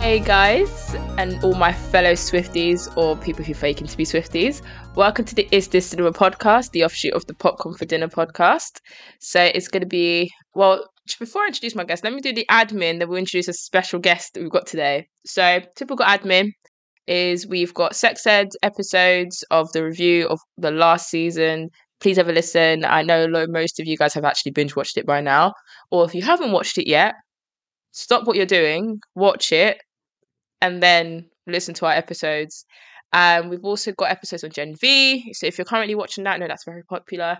Hey guys, and all my fellow Swifties, or people who faking to be Swifties, welcome to the Is This Cinema podcast, the offshoot of the Popcorn for Dinner podcast. So it's going to be, well, before I introduce my guest, let me do the admin, then we'll introduce a special guest that we've got today. So typical admin is we've got sex ed episodes of the review of the last season. Please have a listen. I know most of you guys have actually binge watched it by now, or if you haven't watched it yet, stop what you're doing, watch it, and then listen to our episodes. We've also got episodes on Gen V. So if you're currently watching that, no, that's very popular.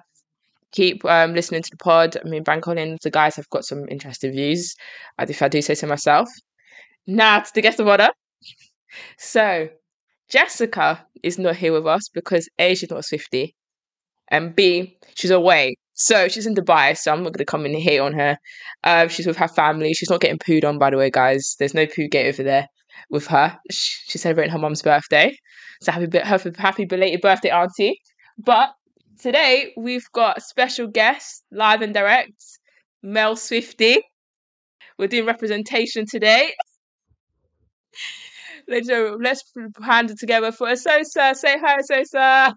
Keep listening to the pod. I mean, bank on in. The guys have got some interesting views, if I do say so myself. Now to the guest of honor. So Jessica is not here with us because A, she's not a Swiftie, and B, she's away. So she's in Dubai, so I'm not going to come and hate on her. She's with her family. She's not getting pooed on, by the way, guys. There's no poo gate over there with her. She's celebrating her mum's birthday. So happy belated birthday, auntie. But today we've got a special guest, live and direct, Mel Swiftie. We're doing representation today. Let's hand it together for Eseosa. Say hi, Eseosa.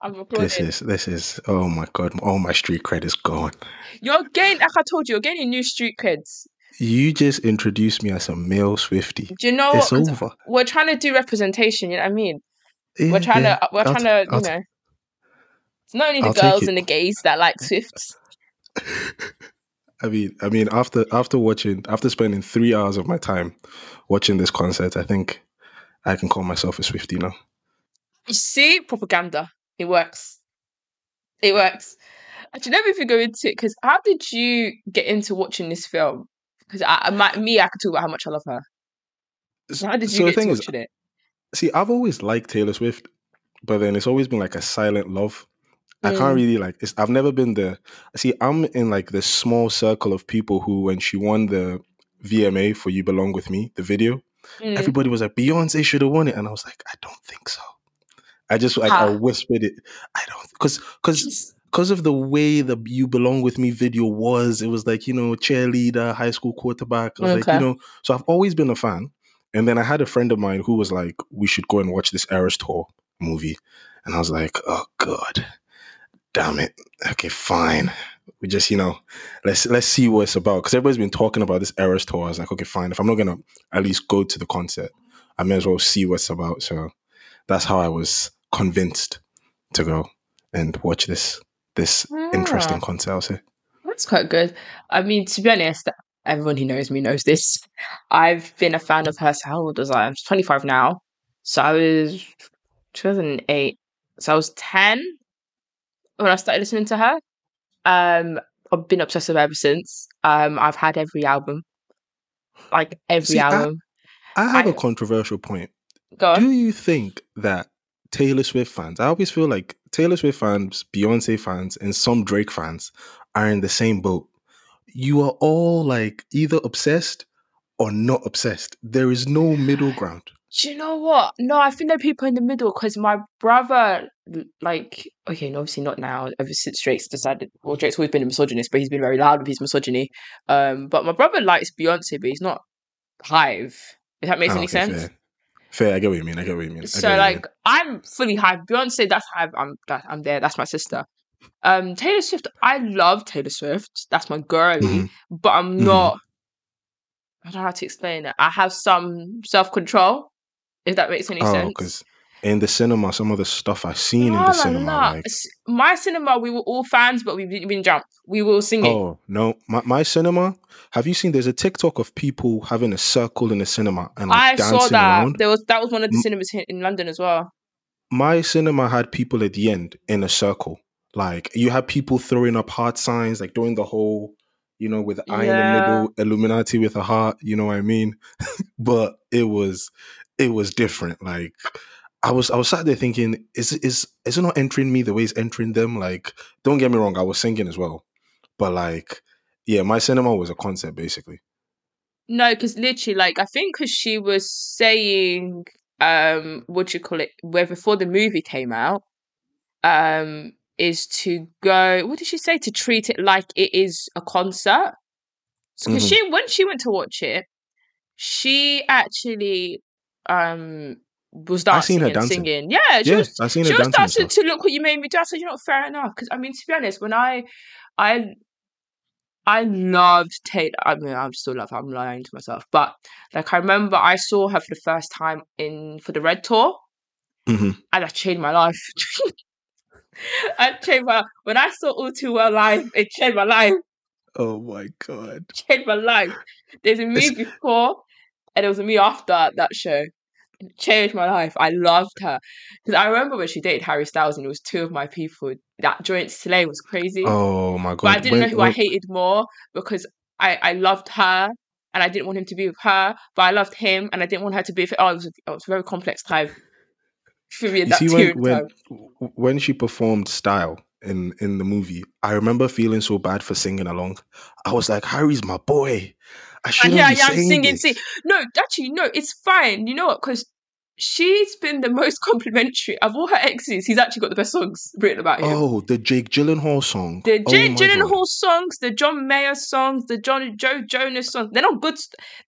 I'm recording. This is, oh my God, all my street cred is gone. You're getting, like I told you, you're getting new street creds. You just introduced me as a male Swiftie. Do you know it's over? We're trying to do representation, you know what I mean? Yeah, we're trying to, you know. It's not only the girls and the gays that like Swifts. I mean, after spending 3 hours of my time watching this concert, I think I can call myself a Swiftie now. You see, propaganda. It works. Do you know if you go into it? Because how did you get into watching this film? Because I could talk about how much I love her. So how did you get to watching it? See, I've always liked Taylor Swift, but then it's always been like a silent love. I can't really I've never been there. See, I'm in like this small circle of people who, when she won the VMA for You Belong With Me, the video, everybody was like, Beyonce should have won it. And I was like, I don't think so. I just like I whispered it. I don't because of the way the You Belong With Me video was. It was like, you know, cheerleader, high school quarterback. I was like, you know, so I've always been a fan. And then I had a friend of mine who was like, we should go and watch this Eras Tour movie. And I was like, oh God, damn it. Okay, fine. We just, you know, let's see what it's about, because everybody's been talking about this Eras Tour. I was like, okay, fine. If I'm not gonna at least go to the concert, I may as well see what it's about. So that's how I was convinced to go and watch this interesting concert, I'll say. That's quite good. I mean, to be honest, everyone who knows me knows this. I've been a fan of her. So how old was I? I'm 25 now. So I was 2008. So I was 10 when I started listening to her. I've been obsessed with her ever since. I've had every album. Like, every album. I have a controversial point. Do you think that Taylor Swift fans, I always feel like Taylor Swift fans, Beyonce fans, and some Drake fans are in the same boat? You are all like either obsessed or not obsessed. There is no middle ground. Do you know what? No, I think there are people in the middle, because my brother, like, okay, no, obviously not now, ever since Drake's decided, well, Drake's always been a misogynist, but he's been very loud with his misogyny. But my brother likes Beyonce, but he's not Hive. If that makes any sense. Fair, I get what you mean. So, like, I'm fully Hive. Beyonce, that's Hive. I'm there. That's my sister. Taylor Swift, I love Taylor Swift. That's my girlie. Mm-hmm. But I'm not... I don't know how to explain it. I have some self-control, if that makes any sense. Because in the cinema, some of the stuff I've seen in the cinema... Like... My cinema, we were all fans, but we didn't jump. We were all singing. Oh, no. My cinema... Have you seen, there's a TikTok of people having a circle in the cinema and like, dancing around? I saw that. Around. That was one of the cinemas in London as well. My cinema had people at the end in a circle. Like, you had people throwing up heart signs, like doing the whole, you know, with eye in the middle, Illuminati with a heart, you know what I mean? But it was different. Like, I was sat there thinking, is it not entering me the way it's entering them? Like, don't get me wrong, I was singing as well. But like... Yeah, my cinema was a concert, basically. No, because literally, like, I think because she was saying, where before the movie came out, is to go, what did she say? To treat it like it is a concert. Because when she went to watch it, She actually was dancing and singing. Yeah, she was dancing to Look What You Made Me Do. I said, you know, fair enough. Because, I mean, to be honest, when I loved Taylor. I mean, I'm still love her. I'm lying to myself. But, like, I remember I saw her for the first time for the Red Tour. Mm-hmm. And that changed my life. When I saw All Too Well live, it changed my life. Oh, my God. It changed my life. There's a me before and there was a me after that show. It changed my life. I loved her. Because I remember when she dated Harry Styles and it was two of my people. That joint slay was crazy. Oh, my God. But I didn't know who I hated more because I loved her and I didn't want him to be with her. But I loved him and I didn't want her to be with her. It was a very complex time. You see, when she performed Style in the movie, I remember feeling so bad for singing along. I was like, Harry's my boy. I shouldn't be singing. No, actually, no, it's fine. You know what? Because she's been the most complimentary of all her exes. He's actually got the best songs written about him. Oh, the Jake Gyllenhaal song. The Jake Gyllenhaal songs, the John Mayer songs, the Joe Jonas songs. They're not good.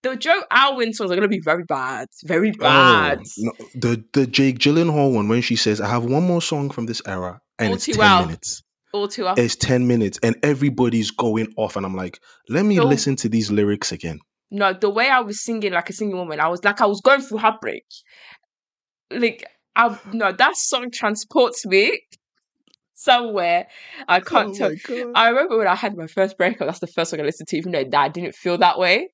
The Joe Alwyn songs are going to be very bad. Very bad. Oh, no, the Jake Gyllenhaal one, when she says, I have one more song from this era, and all it's 10 minutes. All too well. It's 10 minutes, and everybody's going off, and I'm like, let me listen to these lyrics again. No, the way I was singing like a singing woman, I was going through heartbreak. Like, that song transports me somewhere. I can't tell. I remember when I had my first breakup, that's the first song I listened to, even though that I didn't feel that way.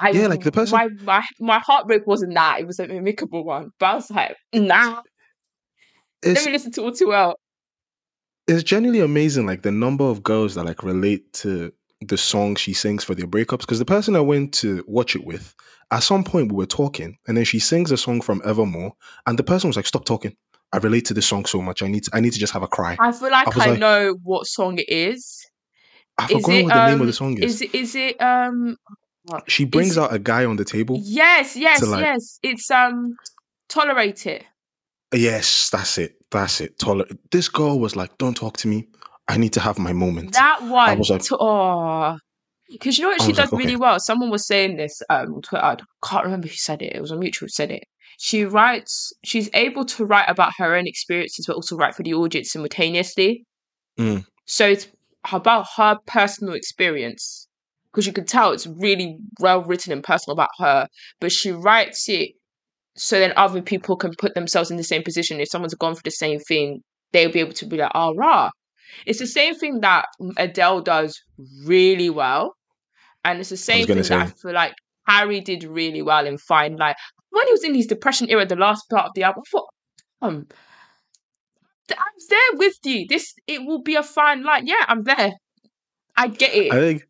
Like the person. My heartbreak wasn't that. It was an amicable one. But I was like, nah. Let me listen to All Too Well. It's genuinely amazing, like, the number of girls that, like, relate to the song she sings for their breakups. Because the person I went to watch it with, at some point we were talking, and then she sings a song from Evermore, and the person was like, stop talking. I relate to this song so much. I need to just have a cry. I feel like I know what song it is. I forgot what the name of the song is. She brings out a guy on the table. Yes. It's Tolerate It. Yes, that's it. This girl was like, don't talk to me. I need to have my moment. That one. I was like, because you know what she does really well? Someone was saying this on Twitter. I can't remember who said it. It was a mutual who said it. She's able to write about her own experiences, but also write for the audience simultaneously. Mm. So it's about her personal experience, because you can tell it's really well written and personal about her, but she writes it so then other people can put themselves in the same position. If someone's gone through the same thing, they'll be able to be like, oh, rah. It's the same thing that Adele does really well. And it's the same thing that I feel like Harry did really well in Fine Line. When he was in his depression era, the last part of the album, I thought, I'm there with you. It will be a fine line. Yeah, I'm there. I get it. I think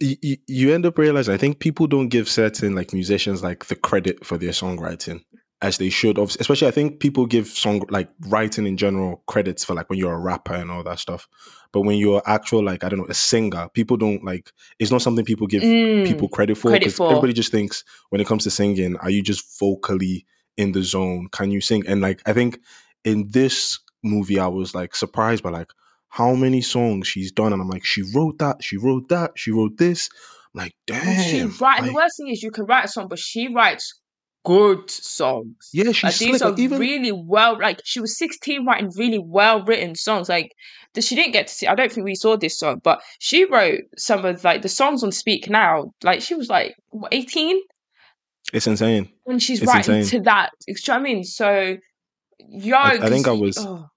you end up realizing, I think people don't give certain like musicians like the credit for their songwriting. As they should, obviously. Especially, I think people give song like writing in general credits for like when you're a rapper and all that stuff. But when you're actual like a singer, people don't like. It's not something people give people credit for, because everybody just thinks when it comes to singing, are you just vocally in the zone? Can you sing? And like I think in this movie, I was like surprised by like how many songs she's done, and I'm like, she wrote that, she wrote this. I'm like, damn. And the worst thing is, you can write a song, but she writes good songs. Yeah, she's like, these are even really well. Like she was 16, writing really well written songs. Like she didn't get to see. I don't think we saw this song, but she wrote some of like the songs on Speak Now. Like she was like 18. It's insane. And it's writing insane to that. Do you know what I mean? So, yo, I think I was. Oh.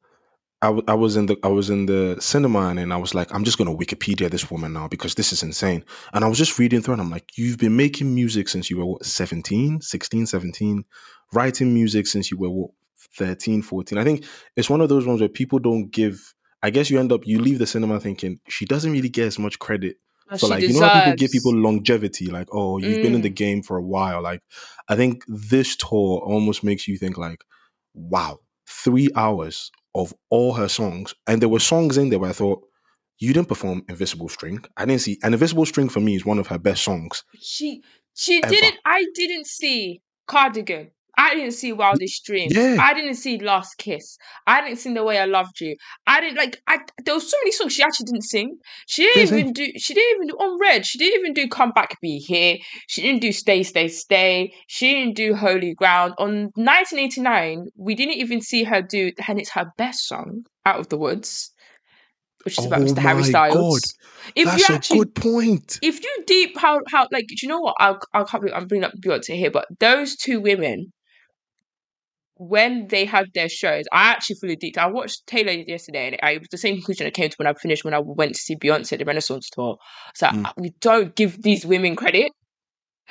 I was in the cinema, and I was like, I'm just going to Wikipedia this woman now, because this is insane. And I was just reading through, and I'm like, you've been making music since you were 17, writing music since you were 13, 14. I think it's one of those ones where people don't give, I guess you leave the cinema thinking she doesn't really get as much credit. So like, you know how people give people longevity, like, oh, you've been in the game for a while. Like, I think this tour almost makes you think like, wow, 3 hours of all her songs, and there were songs in there where I thought, you didn't perform Invisible String. I didn't see, and Invisible String for me is one of her best songs. She didn't. I didn't see Cardigan. I didn't see Wildest Dream. Yeah. I didn't see Last Kiss. I didn't sing The Way I Loved You. I didn't like. There was so many songs she actually didn't sing. She didn't even do On Red. She didn't even do Come Back Be Here. She didn't do Stay Stay Stay. She didn't do Holy Ground. On 1989, we didn't even see her do, and it's her best song, Out of the Woods, which is about Mr. Harry Styles. God. That's a good point. If you deep how like, do you know what? I'm bringing up Beyonce here, but those two women, when they had their shows, I actually fully deep. I watched Taylor yesterday, and it was the same conclusion I came to when I went to see Beyonce at the Renaissance tour. So we don't give these women credit.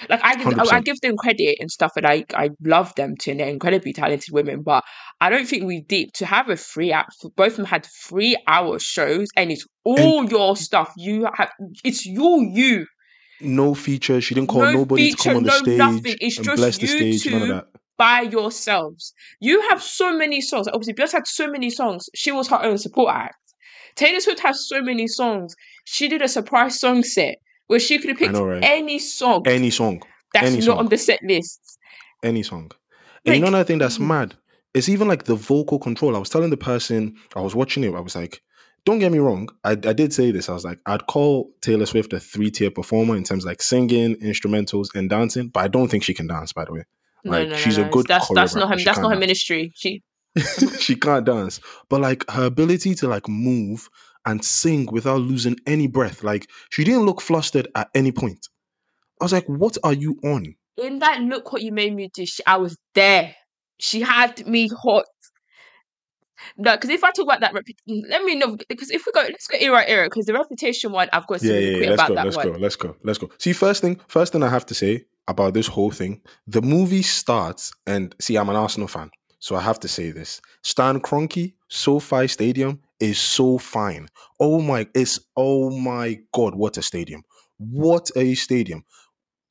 Like I give them credit and stuff, and I love them too, and they're incredibly talented women. But I don't think we deep to have a 3 hour. Both of them had 3 hour shows, and it's all your stuff. You have it's your you. No feature. She didn't call nobody to come on the stage. Nothing. It's and just you the stage, two none of that. By yourselves. You have so many songs. Obviously, Beyonce had so many songs. She was her own support act. Taylor Swift has so many songs. She did a surprise song set, where she could have picked any song that's not on the set list. Any song. And you know another thing that's mad? It's even like the vocal control. I was telling the person, I was watching it, I was like, don't get me wrong, I did say this. I was like, I'd call Taylor Swift a 3-tier performer in terms of like singing, instrumentals, and dancing, but I don't think she can dance, by the way. Like, she's a good choreographer. That's not her ministry. She can't dance. But like her ability to like move and sing without losing any breath. Like, she didn't look flustered at any point. I was like, what are you on? In that Look What You Made Me Do, I was there. She had me hot. No, because if I talk about that, let's go era, because the Reputation one, I've got to Let's go. See, first thing I have to say about this whole thing, the movie starts, and see, I'm an Arsenal fan, so I have to say this. Stan Kroenke, SoFi Stadium, is so fine. Oh my God, what a stadium. What a stadium.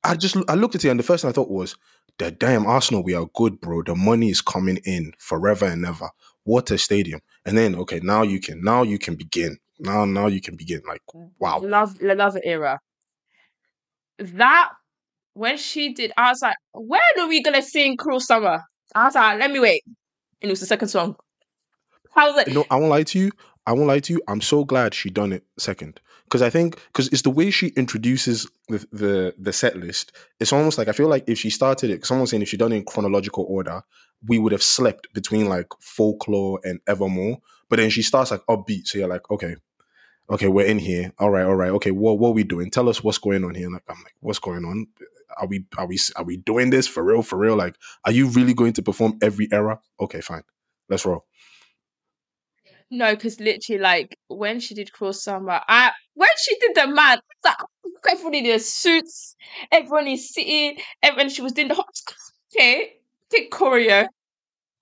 I looked at it, and the first thing I thought was, the damn Arsenal, we are good, bro. The money is coming in forever and ever. What a stadium. And then, okay, now you can begin. Now you can begin. Like, wow. Love an era. That, when she did, I was like, when are we going to sing Cruel Summer? I was like, let me wait. And it was the second song. I was like, no, I won't lie to you. I'm so glad she done it second, because it's the way she introduces the set list. It's almost like, I feel like if she started it, someone's saying if she done it in chronological order, we would have slept between like Folklore and Evermore. But then she starts like upbeat, so you're like, okay, we're in here. All right. Okay, what are we doing? Tell us what's going on here. Like, I'm like, what's going on? Are we doing this for real? Like, are you really going to perform every era? Okay, fine, let's roll. No, because literally, like, when she did Cruel Summer, when she did the man, like, everyone in their suits, everyone is sitting, everyone, she was doing the whole, okay, did choreo.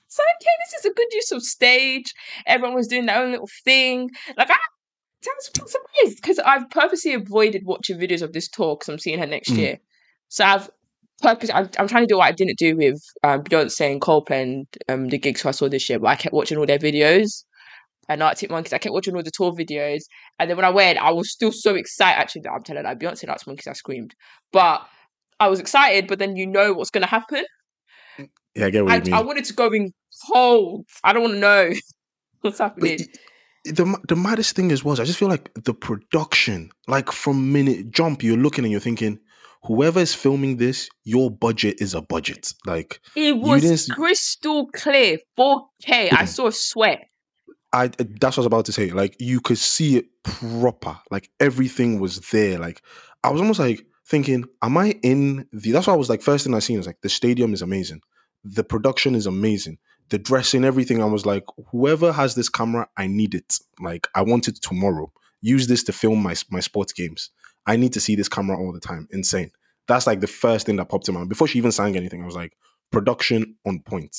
So, okay, this is a good use of stage. Everyone was doing their own little thing. Like, I was surprised, because I've purposely avoided watching videos of this tour, because I'm seeing her next year. So, I'm trying to do what I didn't do with Beyonce and Coldplay and the gigs who I saw this year, but I kept watching all their videos. And Arctic Monkeys, I kept watching all the tour videos, and then when I went, I was still so excited. Actually, that I'm telling you, like, Beyonce and Arctic Monkeys, I screamed, but I was excited. But then you know what's going to happen. Yeah, I get what you mean. I wanted to go in cold. I don't want to know what's happening. But the maddest thing was, I just feel like the production, like from minute jump, you're looking and you're thinking, whoever is filming this, your budget is a budget. Like, it was crystal clear, 4K. I saw sweat. That's what I was about to say. Like, you could see it proper. Like, everything was there. Like, I was almost like thinking, am I in the... That's what I was like, first thing I seen was like, the stadium is amazing. The production is amazing. The dressing, everything. I was like, whoever has this camera, I need it. Like, I want it tomorrow. Use this to film my sports games. I need to see this camera all the time. Insane. That's like the first thing that popped in my mind. Before she even sang anything, I was like, production on point.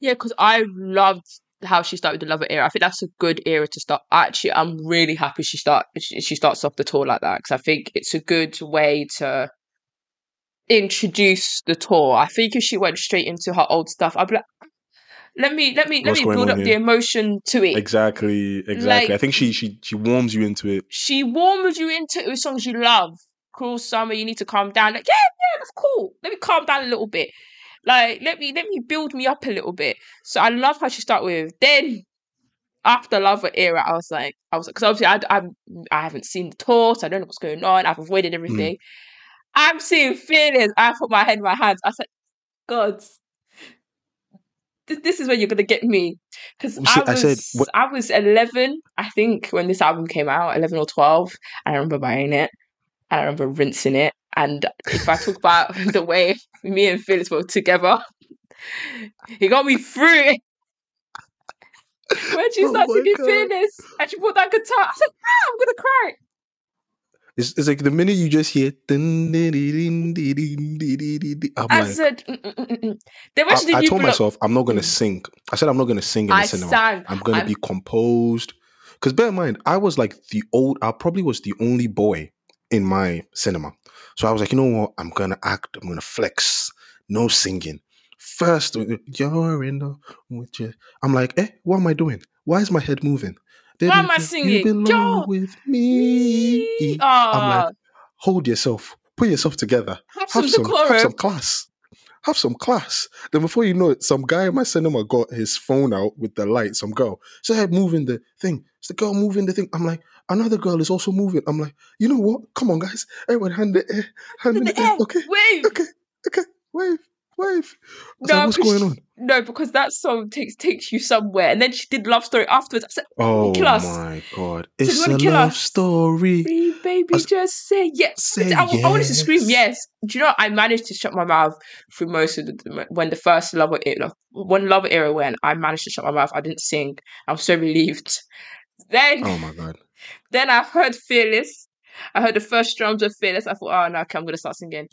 Yeah, because I loved how she started the Lover era. I think that's a good era to start. Actually, I'm really happy she starts off the tour like that, because I think it's a good way to introduce the tour. I think if she went straight into her old stuff, I'd be like, let me build up the emotion to it. Exactly. Like, I think she warms you into it. She warms you into it with songs you love. Cruel Summer, You Need to Calm Down. Like, yeah, that's cool. Let me calm down a little bit. Like, let me build me up a little bit. So I love how she started with. Then after Lover era, I was like, because obviously I haven't seen the tour, so I don't know what's going on. I've avoided everything. I'm seeing Fearless. I put my head in my hands. I said, God, this is where you're gonna get me, because I was 11, I think, when this album came out, 11 or 12. I remember buying it. I remember rinsing it. And if I talk about the way me and Fearless were together, he got me through it. When she started singing Fearless and she brought that guitar, I said, I'm going to cry. It's like the minute you just hear... I told myself, I'm not going to sing. I said, I'm not going to sing in the cinema. I'm going to be composed. Because bear in mind, I probably was the only boy in my cinema. So I was like, you know what? I'm going to act. I'm going to flex. No singing. First, you're in the... I'm like, what am I doing? Why is my head moving? Why am I singing? Yo, with me. I'm like, hold yourself. Put yourself together. Have some class. Then before you know it, some guy in my cinema got his phone out with the light. Some girl. So I moving the thing. It's the girl moving the thing. I'm like, another girl is also moving. I'm like, you know what? Come on, guys. Everyone, hand in the air. Okay. Wave. Okay. Wave. No, what's going on? No, because that song takes you somewhere. And then she did Love Story afterwards. I said, oh my God. It's a love story. Baby, just say yes. I wanted to scream yes. Do you know, I managed to shut my mouth through most of when Lover era went, I managed to shut my mouth. I didn't sing. I was so relieved. Then, oh my God. Then I heard Fearless. I heard the first drums of Fearless. I thought, oh no, okay, I'm going to start singing.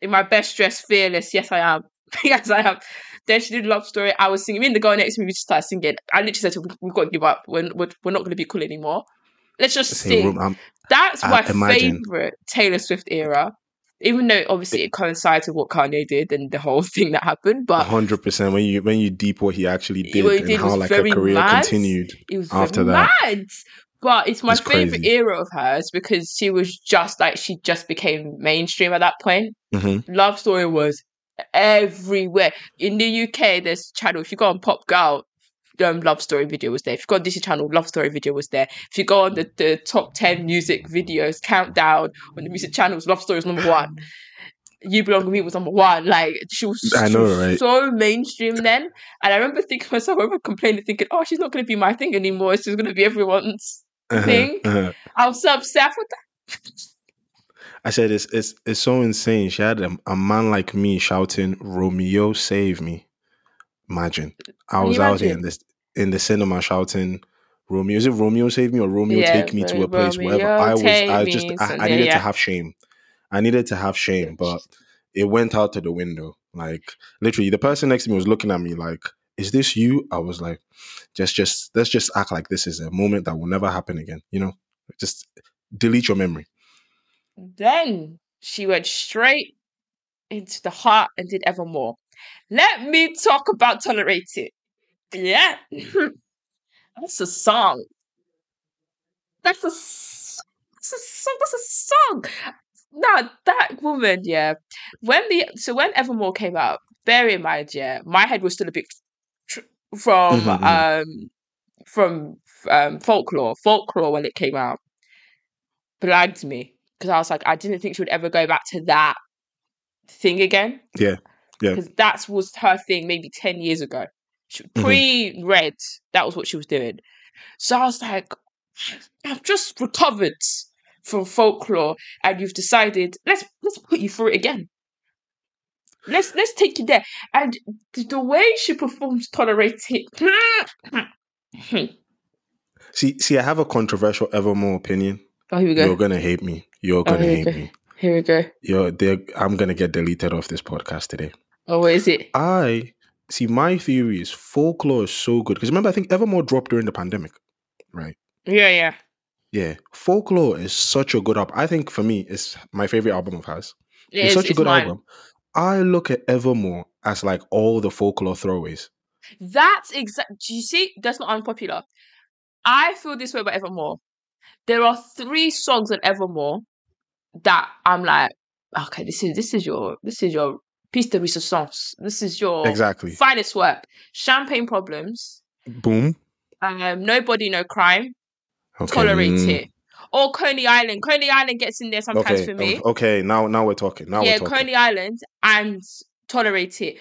In my best dress, Fearless. Yes, I am. Then she did Love Story. I was singing. Me and the girl next to me, we just started singing. I literally said, we've got to give up. We're not going to be cool anymore. Let's just sing. That's my favourite Taylor Swift era. Even though, obviously, it coincides with what Kanye did and the whole thing that happened. But 100%. When you deep what he actually did and how like her career continued after that. But it's my favourite era of hers because she was just like, she just became mainstream at that point. Mm-hmm. Love Story was everywhere. In the UK, there's a channel. If you go on Pop Girl, Love Story video was there. If you go on Disney Channel, Love Story video was there. If you go on the top 10 music videos, countdown on the music channels, Love Story was number 1. You Belong With Me was number 1. Like, she was so mainstream then. And I remember thinking to myself, I remember complaining, thinking, oh, she's not going to be my thing anymore. She's going to be everyone's thing. I was so upset with that. I said, it's so insane. She had a man like me shouting, Romeo, save me. Imagine. Out here in the cinema shouting, Romeo. Is it Romeo, save me? Or Romeo, take me to a place, wherever. I needed to have shame. But it went out to the window. Like, literally, the person next to me was looking at me like, is this you? I was like, let's just act like this is a moment that will never happen again. You know, just delete your memory. Then she went straight into the heart and did Evermore. Let me talk about Tolerate It. Yeah. That's a song. Now, that woman, yeah. When Evermore came out, bear in mind, yeah, my head was still a bit from Folklore. Folklore, when it came out, blagged me because I was like, I didn't think she would ever go back to that thing again. Yeah, yeah. Because that was her thing maybe 10 years ago. Pre-Red, that was what she was doing. So I was like, I've just recovered from Folklore, and you've decided let's put you through it again. Let's take you there. And the way she performs Tolerate It. see, I have a controversial Evermore opinion. Oh, here we go. You're gonna hate me. Here we go. I'm gonna get deleted off this podcast today. Oh, what is it? My theory is Folklore is so good because remember, I think Evermore dropped during the pandemic, right? Yeah. Yeah, Folklore is such a good album. I think for me, it's my favorite album of hers. It's such a good album. I look at Evermore as like all the Folklore throwaways. Do you see? That's not unpopular. I feel this way about Evermore. There are 3 songs on Evermore that I'm like, okay, this is your Piece de resistance. This is your finest work. Champagne Problems. Boom. Nobody, No Crime. Okay. Tolerate It. Or Coney Island. Coney Island gets in there sometimes for me. Okay, now we're talking. Yeah, Coney Island and Tolerate It.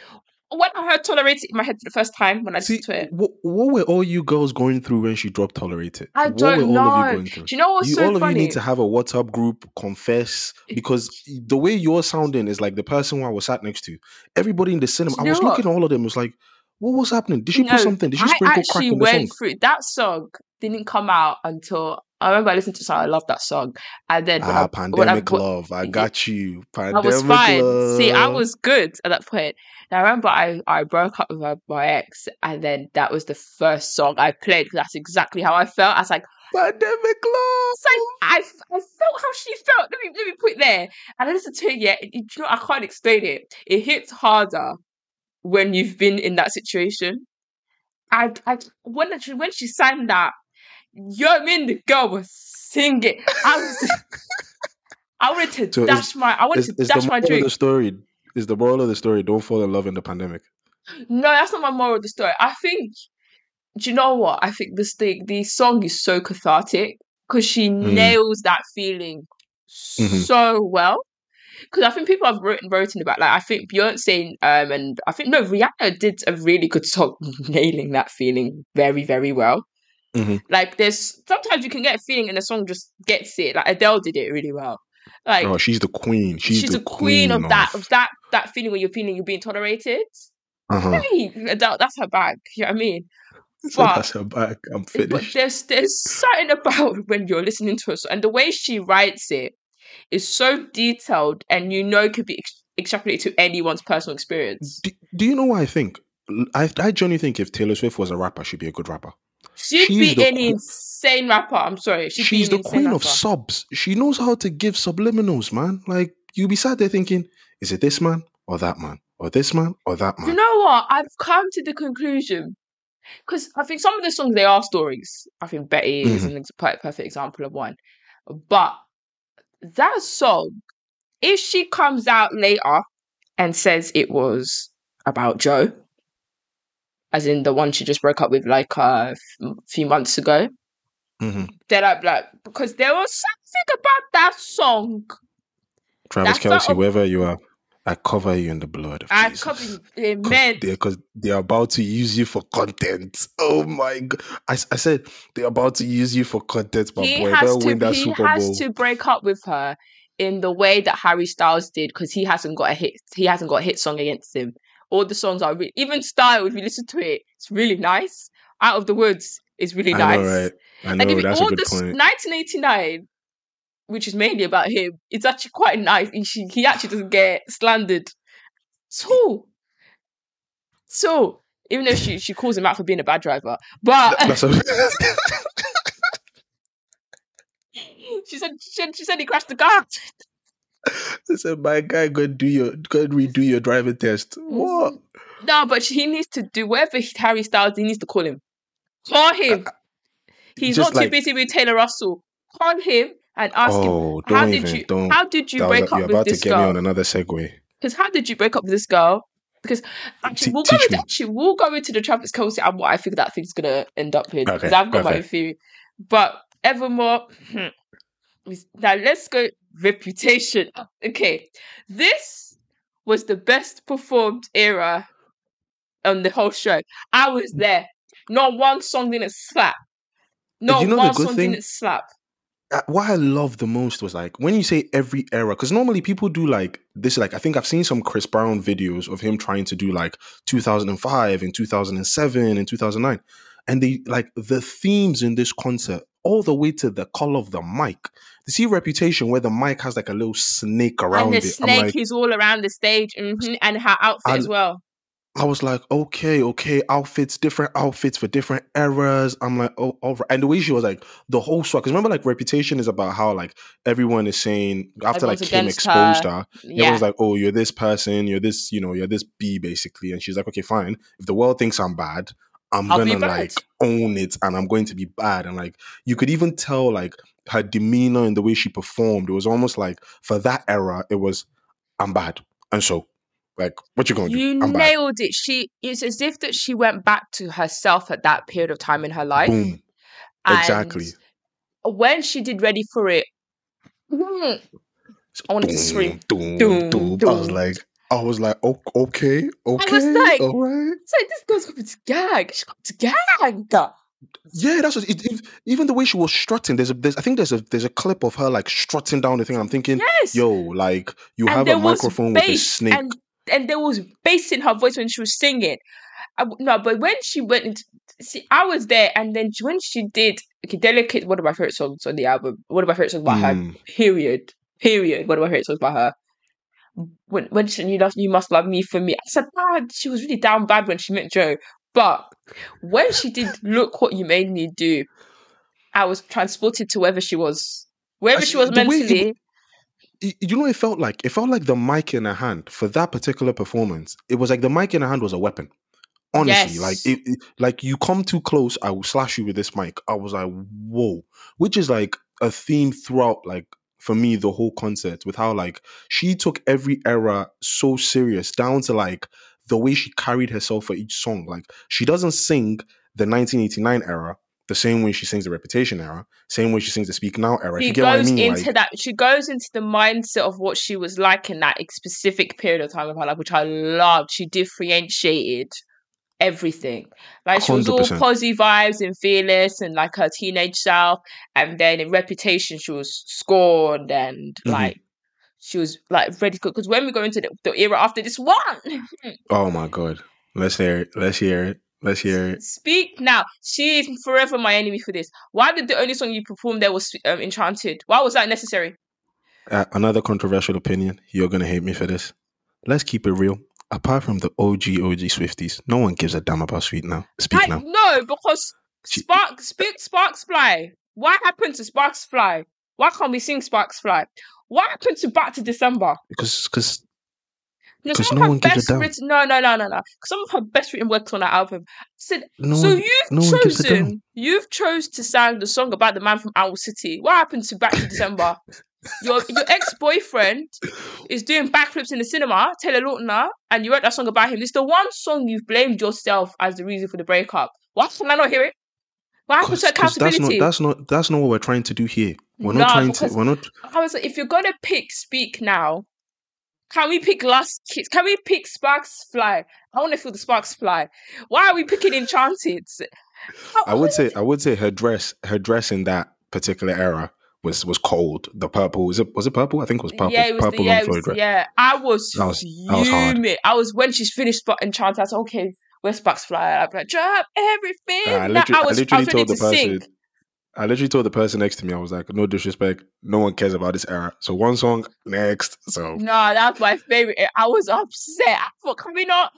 When I heard Tolerate It in my head for the first time, when I listened to it. What were all you girls going through when she dropped Tolerate It? I don't know. Do you know what's so funny? All of you need to have a WhatsApp group, confess, because the way you're sounding is like the person who I was sat next to. Everybody in the cinema, I was looking at all of them, was like, what was happening? Did she put something? Did she sprinkle crack in the song? I actually went through. That song didn't come out until... I remember I listened to a song. I loved that song. And then Pandemic Love. I got you. Pandemic Love. I was fine. Love. See, I was good at that point. And I remember I broke up with my ex, and then that was the first song I played because that's exactly how I felt. I was like, Pandemic Love. It's like, I felt how she felt. Let me put it there. And I listened to it yet. You know, I can't explain it. It hits harder when you've been in that situation. When she sang that, the girl was singing. I wanted to dash my. I wanted to dash my drink. Is the moral of the story? Don't fall in love in the pandemic. No, that's not my moral of the story. I think. Do you know what? I think the song is so cathartic because she nails that feeling so well. Because I think people have written about, like, I think Beyonce and I think Rihanna did a really good job nailing that feeling very, very well. Mm-hmm. Like, there's sometimes you can get a feeling and the song just gets it. Like, Adele did it really well. Like, oh, she's the queen. She's the queen of that feeling where you're feeling you're being tolerated. Hey, Adele, that's her bag. You know what I mean? But that's her bag. I'm finished. But there's something about when you're listening to her song, and the way she writes it is so detailed, and it could be extrapolated to anyone's personal experience. Do you know what I think? I genuinely think if Taylor Swift was a rapper, she'd be a good rapper. She'd be an insane rapper. I'm sorry. She's the queen of subs. She knows how to give subliminals, man. Like, you'll be sat there thinking, is it this man or that man? Or this man or that man? You know what? I've come to the conclusion. Because I think some of the songs, they are stories. I think Betty is a perfect example of one. But that song, if she comes out later and says it was about Joe, as in the one she just broke up with like a few months ago. Then I'd be like, because there was something about that song. Travis Kelce, wherever you are, I cover you in the blood of Jesus. I cover you, amen. Because they're about to use you for content. Oh my God. I said, they're about to use you for content, my boy. They'll win that Super Bowl. He has to break up with her in the way that Harry Styles did because he hasn't got a hit. He hasn't got a hit song against him. All the songs are really... Even Style, if you listen to it, it's really nice. Out of the Woods is really nice. I know, right? I know, like, that's a good point. 1989, which is mainly about him, it's actually quite nice. He actually doesn't get slandered at all. So, even though she calls him out for being a bad driver, but... she said he crashed the car. I said, my guy, go redo your driving test. What? No, but he needs to do whatever Harry Styles. He needs to call him. Call him. He's not too busy with Taylor Russell. Call him and ask him. How did you break up with this girl? You're about to get me on another segue. Because how did you break up with this girl? Because actually, we'll go into the Travis Kelce and what I think that thing's gonna end up in. Because I've got my own theory. But Evermore. Now let's go. Reputation. Okay, this was the best performed era on the whole show. I was there. Not one song didn't slap. Not one song didn't slap. What I loved the most was, like, when you say every era, because normally people do like this, like I think I've seen some Chris Brown videos of him trying to do like 2005 and 2007 and 2009, and they like the themes in this concert all the way to the color of the mic. You see Reputation where the mic has like a little snake around it. And the snake is all around the stage and her outfit as well. I was like, okay, outfits, different outfits for different eras. I'm like, oh, all right. And the way she was like, the whole swag. Because remember, like, Reputation is about how, like, everyone is saying, after, like, Kim exposed her, everyone's like, oh, you're this person, you're this, you're this B, basically. And she's like, okay, fine. If the world thinks I'm bad, I'm going to, like, own it and I'm going to be bad. And, like, you could even tell, like, her demeanor and the way she performed, it was almost like, for that era, it was, I'm bad. And so Like, what you going to do? You nailed it. It's as if that she went back to herself at that period of time in her life. Boom. And exactly. When she did Ready for It, I wanted to scream. I was like, okay. I was like, all right. It's like, this girl's got to gag. She's got to gag. Yeah, that's what, even the way she was strutting. There's a clip of her like strutting down the thing. And I'm thinking, yes. Yo, like you and have a microphone with a snake, and there was bass in her voice when she was singing. But when she went into, see, I was there, and then when she did, okay, Delicate, one of my favorite songs on the album. One of my favorite songs by her. Period. One of my favorite songs by her. When she, you must love me for me. I said, bad. She was really down bad when she met Joe. But when she did Look What You Made Me Do, I was transported to wherever she was mentally. You know, it felt like the mic in her hand for that particular performance. It was like the mic in her hand was a weapon. Honestly, yes. Like you come too close, I will slash you with this mic. I was like, whoa, which is like a theme throughout, like for me, the whole concert with how like she took every era so serious down to like the way she carried herself for each song. Like she doesn't sing the 1989 era the same way she sings the Reputation era, same way she sings the Speak Now era. She goes into that. She goes into the mindset of what she was like in that specific period of time of her life, which I loved. She differentiated everything. Like she was 100%. All posy vibes and Fearless and like her teenage self, and then in Reputation she was scorned and like she was like ready to go. Because when we go into the era after this one, oh my god, let's hear it. Speak Now. She is forever my enemy for this. Why did the only song you performed there was Enchanted? Why was that necessary? Another controversial opinion. You're gonna hate me for this. Let's keep it real. Apart from the OG Swifties, no one gives a damn about Speak Now. Speak Now. No, because Sparks Fly. What happened to Sparks Fly? Why can't we sing Sparks Fly? What happened to Back to December? Because no one gives a damn. No. Some of her best written works on that album. I said, you've chosen to sing the song about the man from Owl City. What happened to Back to December? Your ex-boyfriend is doing backflips in the cinema, Taylor Lautner, and you wrote that song about him. It's the one song you've blamed yourself as the reason for the breakup. Why can I not hear it? Why happened to accountability? That's not what we're trying to do here. We're not. I was like, if you're gonna pick Speak Now, can we pick Last Kiss? Can we pick Sparks Fly? I want to feel the sparks fly. Why are we picking Enchanted? I would say her dress in that particular era was cold. The purple, was it purple? I think it was purple. Yeah, it was purple. I was fuming. I was, when she's finished Enchanted, I was like, okay, where's Sparks Fly? I'd be like, drop everything. I literally told the person next to me, I was like, no disrespect, no one cares about this era. So one song, next. So no, that's my favorite. I was upset. I thought, can you not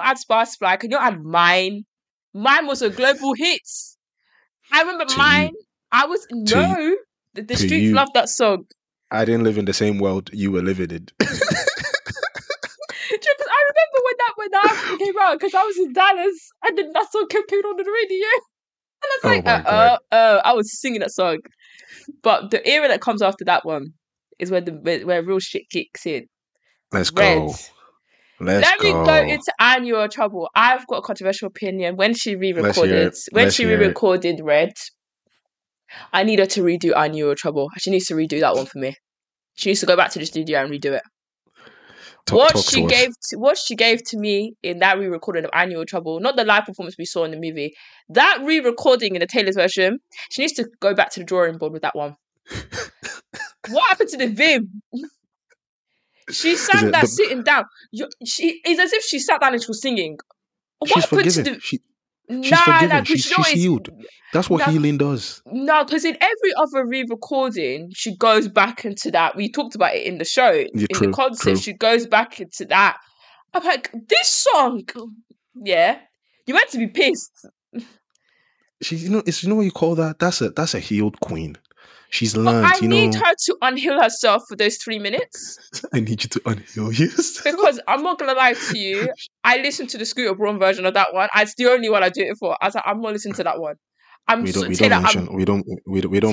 add Sparks Fly? Can you add Mine? Mine was a global hit. I remember Mine. The streets loved that song. I didn't live in the same world you were living in. Because I remember when that album came out, because I was in Dallas, and then that song kept playing on the radio, and I was I was singing that song. But the era that comes after that one is where real shit kicks in. Let me go into Annual Trouble. I've got a controversial opinion. When she re-recorded Red, I need her to redo Annual Trouble. She needs to redo that one for me. She needs to go back to the studio and redo it. What she gave to me in that re-recording of Annual Trouble, not the live performance we saw in the movie, that re-recording in the Taylor's version, she needs to go back to the drawing board with that one. What happened to the vim? She sang that sitting down. It's as if she sat down and she was singing. She's healed. That's what healing does. No, because in every other re-recording, she goes back into that. We talked about it in the show. The concert, she goes back into that. I'm like, this song, yeah, you meant to be pissed. You know what you call that? That's a healed queen. She's learned. I need her to unheal herself for those 3 minutes. I need you to unheal you. Because I'm not gonna lie to you, I listened to the Scooter Braun version of that one. It's the only one I do it for. I was like, I'm not listening to that one. We don't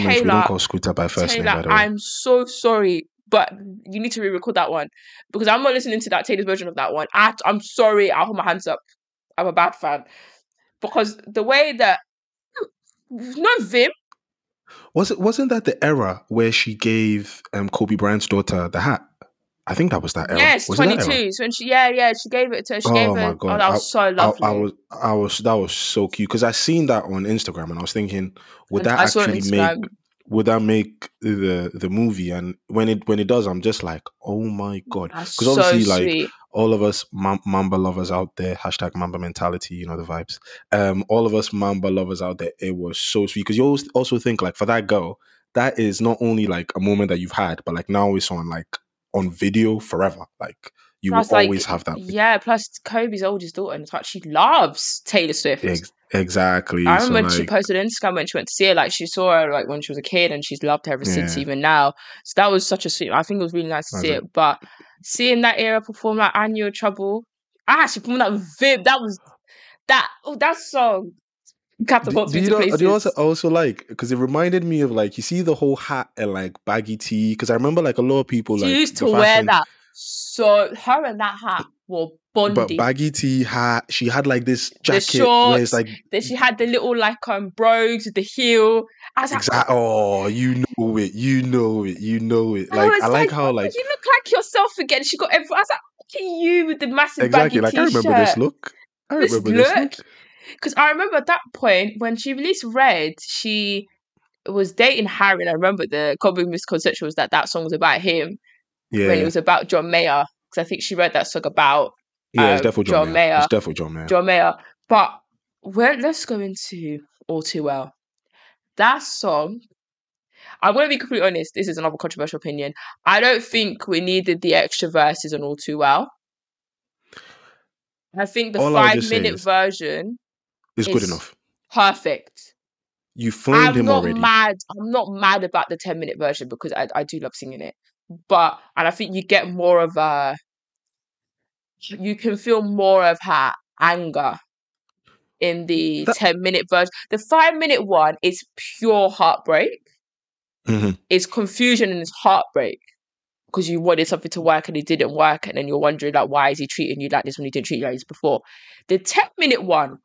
mention Scooter by first name. By the way, I'm so sorry. But you need to re-record that one, because I'm not listening to that Taylor's version of that one. I'm sorry, I'll hold my hands up. I'm a bad fan, because the way that not Vim. Wasn't that the era where she gave Kobe Bryant's daughter the hat? I think that was that era. Yes, 22. So when she she gave it to her. She gave her. God. Oh, that was so lovely. I was that was so cute, because I seen that on Instagram and I was thinking, would that make the movie? And when it does, I'm just like, oh my God, because obviously so sweet. Like all of us Mamba lovers out there, hashtag Mamba mentality, you know the vibes. All of us Mamba lovers out there, it was so sweet, because you always also think like for that girl, that is not only like a moment that you've had, but like now it's on like on video forever. Like you plus, will like, always have that. Yeah, plus Kobe's oldest daughter, and the fact she loves Taylor Swift. Exactly. I remember she posted on Instagram when she went to see her, like she saw her like when she was a kid, and she's loved her ever since, even now. So that was such a sweet. I think it was really nice to see it. But seeing that era perform like I Knew Trouble, I actually performed that with Vib. That was that. Oh, that song. I also like, because it reminded me of like, you see the whole hat and like baggy tee, because I remember like a lot of people she like used to wear that. So her and that hat were bonding. But baggy tee hat, she had like this jacket, the shorts, where it's like that she had the little like brogues with the heel. Exactly. Oh, you know it. Like I like how like you look like yourself again. She got everyone. I was like, look at you with the massive baggy t-shirt. I remember this look. Because I remember at that point when she released Red, she was dating Harry, and I remember the common misconception was that song was about him. Yeah, when it was about John Mayer, because I think she wrote that song about it's definitely John Mayer. It's definitely John Mayer. But let's go into All Too Well. That song, I'm going to be completely honest, this is another controversial opinion. I don't think we needed the extra verses on All Too Well. I think the 5-minute version is good enough. Perfect. You flamed him already. I'm not mad about the 10-minute version, because I do love singing it. And I think you get more of a, you can feel more of her anger in the 10-minute version. The 5-minute one is pure heartbreak. Mm-hmm. It's confusion and it's heartbreak, because you wanted something to work and it didn't work, and then you're wondering like, why is he treating you like this when he didn't treat you like this before? The 10-minute one,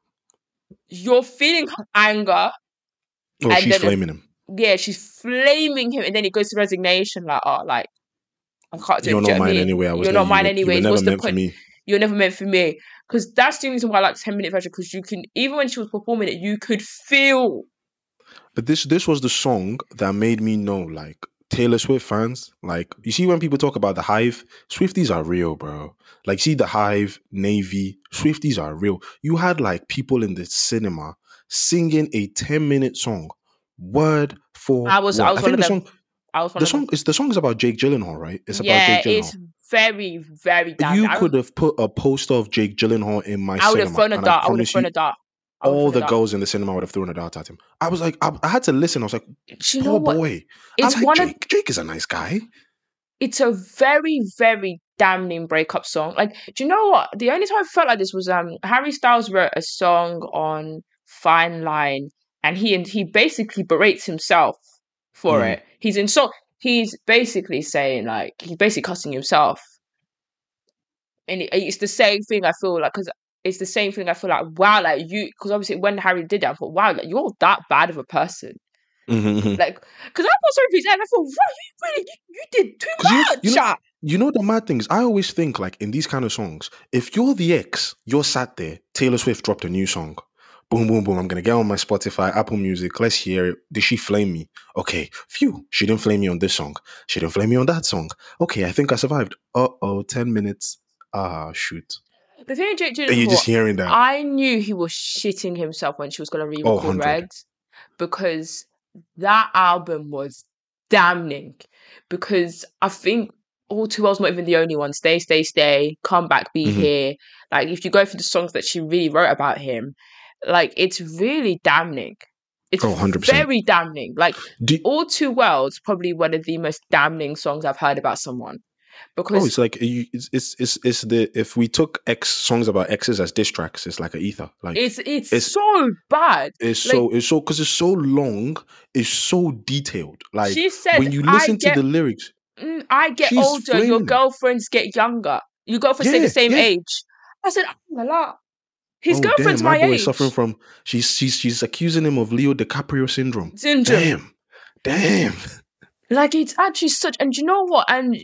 you're feeling anger. Oh, and she's flaming him. Yeah, she's flaming him, and then it goes to resignation. Like, oh, like I can't do it. You're not mine anyway. What's the point? You're never meant for me. Because that's the reason why I like the 10-minute version. Because you can, even when she was performing it, you could feel. But this was the song that made me know, like, Taylor Swift fans, like, you see when people talk about the Hive, Swifties are real, bro. Like, see the Hive, Navy, Swifties are real. You had, like, people in the cinema singing a 10-minute song, word for word. The song is about Jake Gyllenhaal, right? It's about Jake Gyllenhaal. It's very, very damn. You could have put a poster of Jake Gyllenhaal in my cinema. I would have thrown a dart. All the girls in the cinema would have thrown a dart at him. I was like, I had to listen. I was like, poor boy. Jake is a nice guy. It's a very, very damning breakup song. Like, do you know what? The only time I felt like this was Harry Styles wrote a song on Fine Line, and he basically berates himself for it. He's basically saying, like, he's basically cussing himself. And it's the same thing I feel like, because it's the same thing I feel like, wow, like you, because obviously when Harry did that, I thought, wow, like you're that bad of a person. Mm-hmm. Like, because I felt sorry for his head, I thought, wow, you did too much. You know the mad thing is, I always think like in these kind of songs, if you're the ex, you're sat there, Taylor Swift dropped a new song. Boom, boom, boom. I'm going to get on my Spotify, Apple Music. Let's hear it. Did she flame me? Okay. Phew. She didn't flame me on this song. She didn't flame me on that song. Okay. I think I survived. 10 minutes. Shoot. The thing with Jake Gyllenhaal, and you're just hearing that. I knew he was shitting himself when she was going to re-record Red, because that album was damning. Because I think All Too Well's not even the only one. Stay, Stay, Stay, Come Back, Be Here. Like, if you go through the songs that she really wrote about him, like, it's really damning. It's 100%. Very damning. Like, All Too Well's probably one of the most damning songs I've heard about someone. Because it's like it's the, if we took X songs about X's as diss tracks, it's like an ether. Like it's so bad. It's so long. It's so detailed. Like, she said, when you listen to the lyrics, I get she's older, flaming. Your girlfriends get younger. Your girlfriends stay the same age. I said, oh, a lot. His girlfriend's my age. Boy is suffering from, she's accusing him of Leo DiCaprio syndrome. Damn. Like, it's actually such, and you know what? And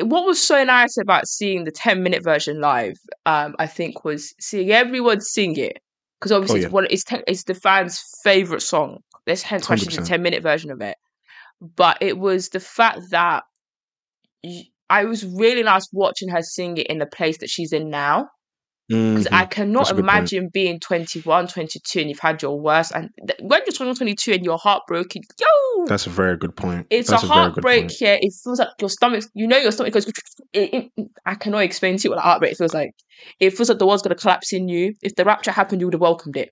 what was so nice about seeing the 10-minute version live, I think, was seeing everyone sing it. Because obviously it's the fans' favourite song. That's hence why she did the 10-minute version of it. But it was the fact that I was really nice watching her sing it in the place that she's in now. Because I cannot imagine being 21, 22 and you've had your worst. And when you're 21, 22 and you're heartbroken, yo! That's a very good point. It's a heartbreak here. It feels like your stomach, you know, your stomach goes, I cannot explain to you what a heartbreak feels like. It feels like the world's going to collapse in you. If the rapture happened, you would have welcomed it.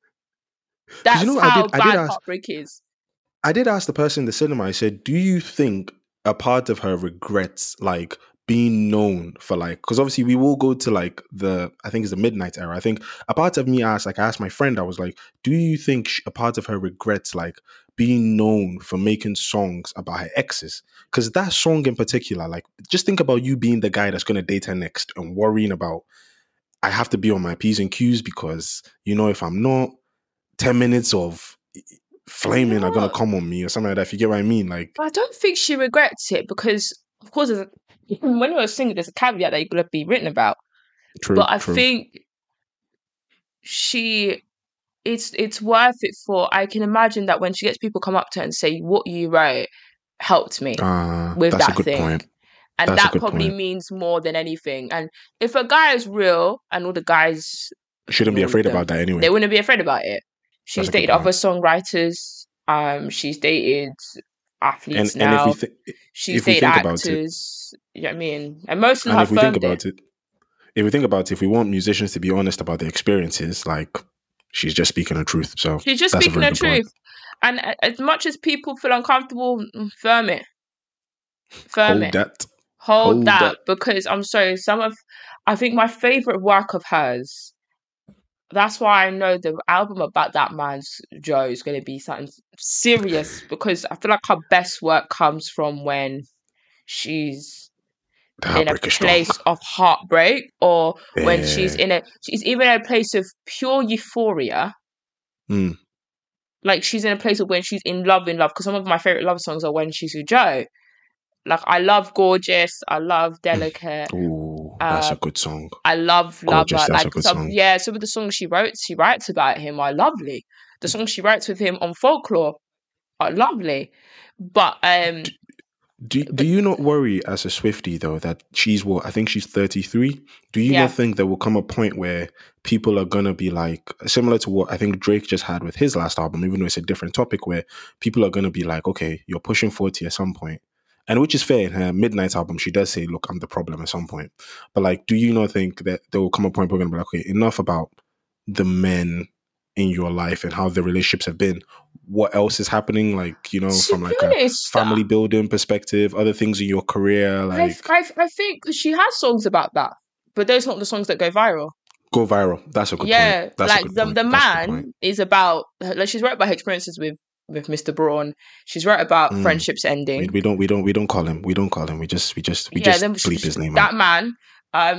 That's how bad heartbreak is. I did ask the person in the cinema, I said, do you think a part of her regrets, like, being known for, like, because obviously we will go to, like, I think it's the Midnights era. I think a part of me asked, like, I asked my friend, I was like, do you think a part of her regrets, like, being known for making songs about her exes? Because that song in particular, like, just think about you being the guy that's going to date her next and worrying about, I have to be on my P's and Q's because, you know, if I'm not, 10 minutes of flaming are going to come on me or something like that, if you get what I mean. Like, I don't think she regrets it because, of course, when you're a singer, there's a caveat that you're going to be written about. True, but I think it's worth it for, I can imagine that when she gets people come up to her and say, what you wrote helped me with that thing. Point. And that's that probably means more than anything. And if a guy is real, and all the guys shouldn't be afraid about that anyway. They wouldn't be afraid about it. She's dated other songwriters. She's dated athletes now. And she's dated actors. You know what I mean? And most of them have firmed it. If we think about it, if we want musicians to be honest about their experiences, like, she's just speaking the truth. So she's just speaking the truth. And as much as people feel uncomfortable, firm it. Firm it. Hold that. Because I'm sorry, I think my favorite work of hers. That's why I know the album about that man's Joe is going to be something serious, because I feel like her best work comes from when she's in a place of heartbreak, or when she's even in a place of pure euphoria. Mm. Like, she's in a place of when she's in love, because some of my favorite love songs are when she's with Joe. Like, I love Gorgeous, I love Delicate. That's a good song. I love Lover. Some of the songs she writes about him are lovely. The songs she writes with him on Folklore are lovely. But do you not worry as a Swiftie though that she's I think she's 33? Do you not think there will come a point where people are gonna be like, similar to what I think Drake just had with his last album, even though it's a different topic, where people are gonna be like, okay, you're pushing 40 at some point. And which is fair, in her Midnight album, she does say, look, I'm the problem at some point. But, like, do you not think that there will come a point where we're going to be like, okay, enough about the men in your life and how the relationships have been. What else is happening? Like, you know, from, like, a family building perspective, other things in your career. Like, I think she has songs about that, but those aren't the songs that go viral. That's a good point. Yeah, like, the man is about, like, she's wrote about her experiences with Mr. Braun. She's right about friendships ending. We don't call him. We just bleep his name. That man.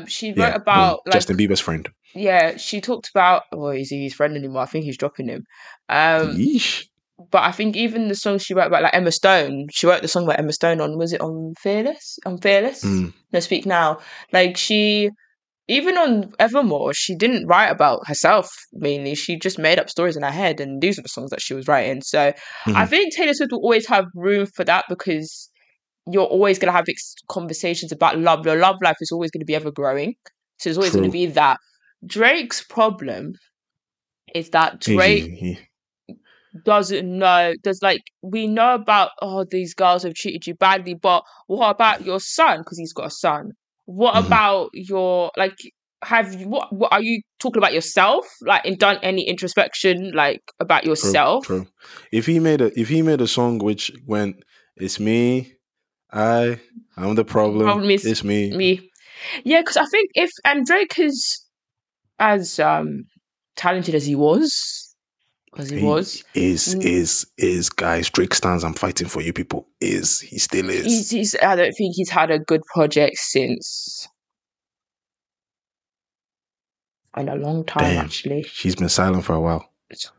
She wrote about Justin Bieber's friend. Yeah, she talked about is he his friend anymore? I think he's dropping him. Yeesh. But I think even the songs she wrote about, like Emma Stone, she wrote the song about Emma Stone on, was it on Fearless? No, Speak Now. Like, she even on Evermore, she didn't write about herself mainly. She just made up stories in her head, and these are the songs that she was writing. So I think Taylor Swift will always have room for that, because you're always going to have conversations about love. Your love life is always going to be ever growing. So there's always going to be that. Drake's problem is that Drake doesn't know. There's, like, we know about, these girls have treated you badly, but what about your son? Because he's got a son. What about your, like, what are you talking about yourself? Like, done any introspection, like, about yourself? True. If he made a song which went, it's me, I'm the problem, it's me. Yeah, because I think Drake is as talented as he was, Because he was. Is guys, Drake stands, I'm fighting for you people. He still is. I don't think he's had a good project since. And a long time, damn, actually. She's been silent for a while.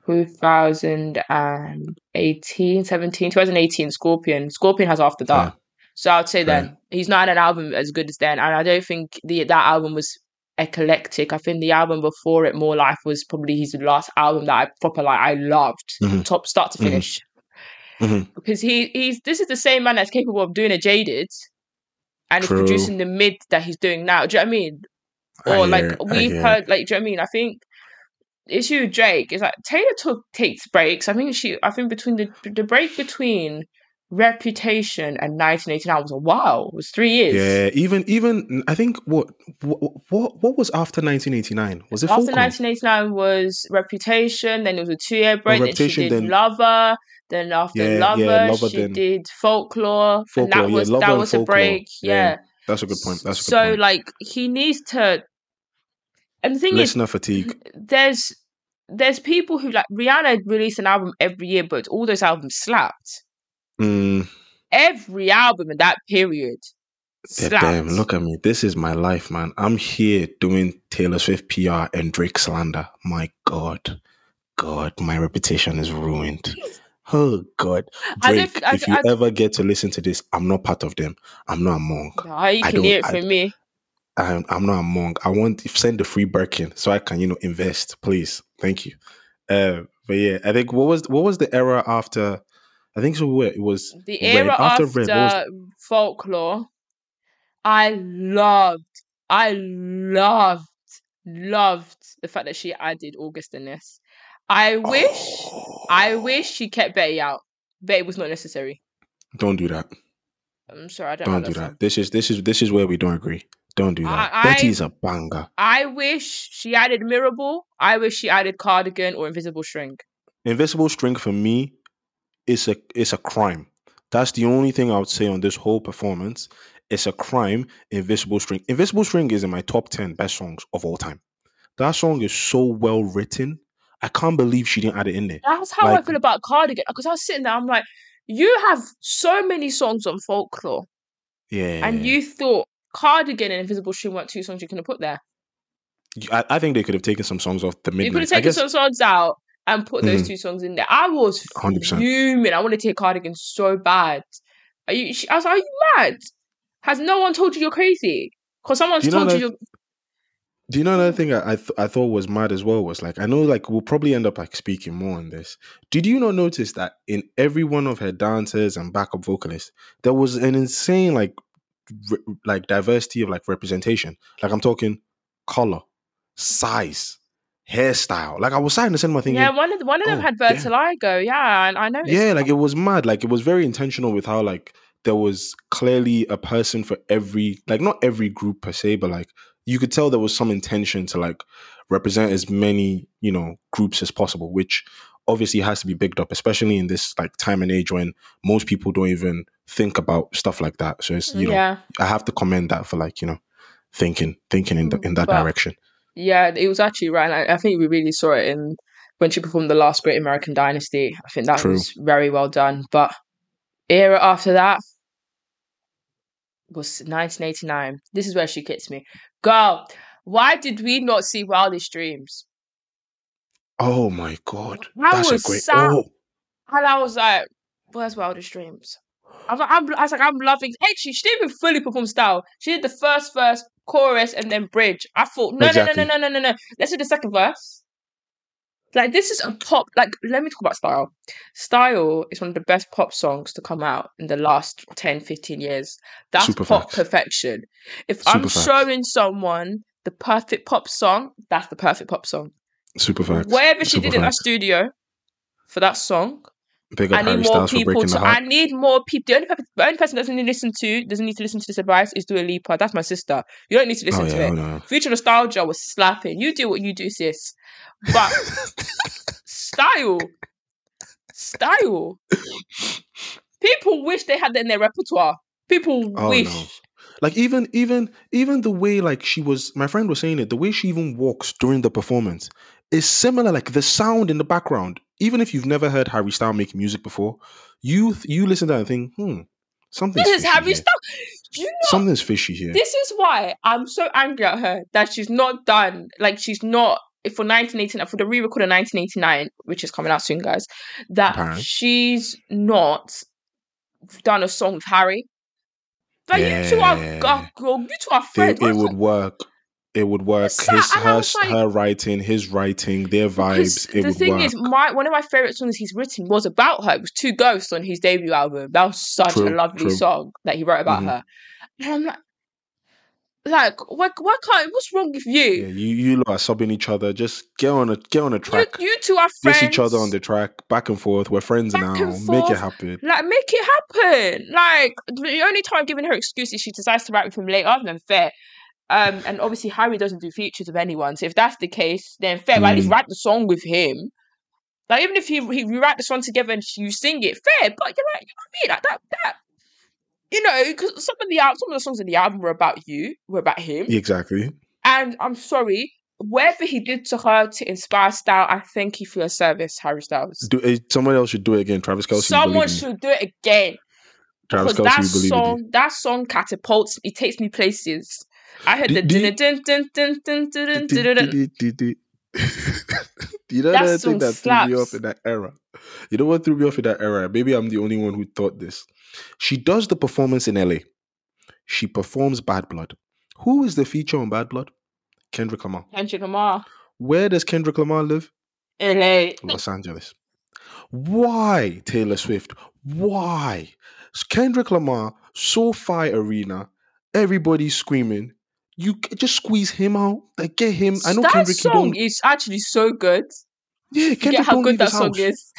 2018 Scorpion has After Dark. Yeah. So I would say then he's not had an album as good as then, and I don't think that album was eclectic. I think the album before it, More Life, was probably his last album that I I loved, top start to finish, because he's this is the same man that's capable of doing a Jaded, and he's producing the mid that he's doing now. Do you know what I mean? Or we've heard, do you know what I mean? I think issue with Drake is like Taylor takes breaks. I think between the break between Reputation and 1989 was a while. It was 3 years. Yeah, even I think what was after 1989? Was it after Folklore? 1989 was Reputation. Then it was a 2 year break. Well, then she did Lover. Then after Lover, she did Folklore. And that was a break. Yeah, that's a good point. So he needs to. And the thing is, fatigue. There's people who Rihanna released an album every year, but all those albums slapped. Every album in that period slapped. Damn, look at me. This is my life, man. I'm here doing Taylor Swift PR and Drake slander. My God, my reputation is ruined. Oh God, Drake, if you ever get to listen to this, I'm not part of them. I'm not among. No, you can hear it from me. I'm not among. I want to send the free Birkin so I can, invest, please. Thank you. But yeah, I think what was the era after? I think it was the era after Folklore. I loved the fact that she added August in this. I wish she kept Betty out. Betty was not necessary. Don't do that. I'm sorry, I don't do that. This is where we don't agree. Don't do that. Betty's a banger. I wish she added Mirable. I wish she added Cardigan or Invisible String. Invisible String for me is a crime. That's the only thing I would say on this whole performance. It's a crime. Invisible String. Invisible String is in my top 10 best songs of all time. That song is so well written. I can't believe she didn't add it in there. That's how I feel about Cardigan. Because I was sitting there, I'm like, you have so many songs on Folklore. Yeah. And you thought Cardigan and Invisible String weren't two songs you could have put there. I think they could have taken some songs off the Midnights. You could have taken some songs out and put those two songs in there. I was 100%. Fuming. I wanted to hear Cardigan so bad. I was like, are you mad? Has no one told you you're crazy? Because someone's told you you're... Do you know another thing I thought was mad as well was I know we'll probably end up speaking more on this. Did you not notice that in every one of her dancers and backup vocalists, there was an insane diversity of representation? I'm talking color, size, hairstyle. I was sat in the cinema thinking, yeah, one of them had vitiligo. Yeah, and I noticed. Yeah, it was mad. It was very intentional with how there was clearly a person for every not every group per se, but you could tell there was some intention to represent as many, groups as possible, which obviously has to be bigged up, especially in this time and age when most people don't even think about stuff like that. So it's, I have to commend that for thinking in that direction. Yeah, it was actually right. And I think we really saw it in when she performed The Last Great American Dynasty. I think that was very well done. But era after that was 1989. This is where she gets me. Girl, why did we not see Wildest Dreams? Oh my God. And I was like, where's Wildest Dreams? I'm loving. Actually, she didn't even fully perform style. She did the first verse, chorus, and then bridge. I thought, no. Let's do the second verse. This is a pop. Let me talk about style. Style is one of the best pop songs to come out in the last 10, 15 years. That's super pop facts. Perfection. If super I'm facts. Showing someone the perfect pop song, that's the perfect pop song. Super facts. Wherever she super did facts. In that studio for that song, I need more people. The only person that doesn't need to listen to this advice is Dua Lipa. That's my sister. You don't need to listen to it. No. Future Nostalgia was slapping. You do what you do, sis. But style. People wish they had that in their repertoire. People wish. No. Even the way she was. My friend was saying it. The way she even walks during the performance is similar. The sound in the background even if you've never heard Harry Styles make music before, you listen to that and think, something's this fishy is Harry here. You know, something's fishy here. This is why I'm so angry at her that she's not done. Like, she's not for 1989, for the re-record of 1989, which is coming out soon, guys. That she's not done a song with Harry. Like, you two are, girl, you two are friends. It would work. It would work. Her writing, his writing, their vibes. It would work. The thing is, one of my favorite songs he's written was about her. It was Two Ghosts on his debut album. That was such a lovely song that he wrote about her. And I'm like, why can't? What's wrong with you? Yeah, you lot are subbing each other. Just get on a track. You two are friends. Miss each other on the track, back and forth. We're friends back now. Make it happen. Like, make it happen. Like, the only time I'm giving her excuses, she decides to write with him later. Other than fair. And obviously Harry doesn't do features of anyone, so if that's the case, then fair. But at least write the song with him. Like, even if you write the song together and you sing it, fair. But you're like, you know what I mean, like that. You know, because some of the songs in the album were about him. Exactly. And I'm sorry, whatever he did to her to inspire Style, I thank you for your service, Harry Styles. Someone else should do it again, Travis Kelce. Someone should do it again. Travis Kelce, that song catapults. It takes me places. I heard the You know that thing that threw me off in that era? You know what threw me off in that era? Maybe I'm the only one who thought this. She does the performance in LA. She performs Bad Blood. Who is the feature on Bad Blood? Kendrick Lamar. Where does Kendrick Lamar live? LA. Los Angeles. Why, Taylor Swift? Why? Kendrick Lamar, SoFi Arena, everybody's screaming. You just squeeze him out. Like, get him. I know that Kendrick. That song is actually so good. Yeah, Kendrick, how good that song is.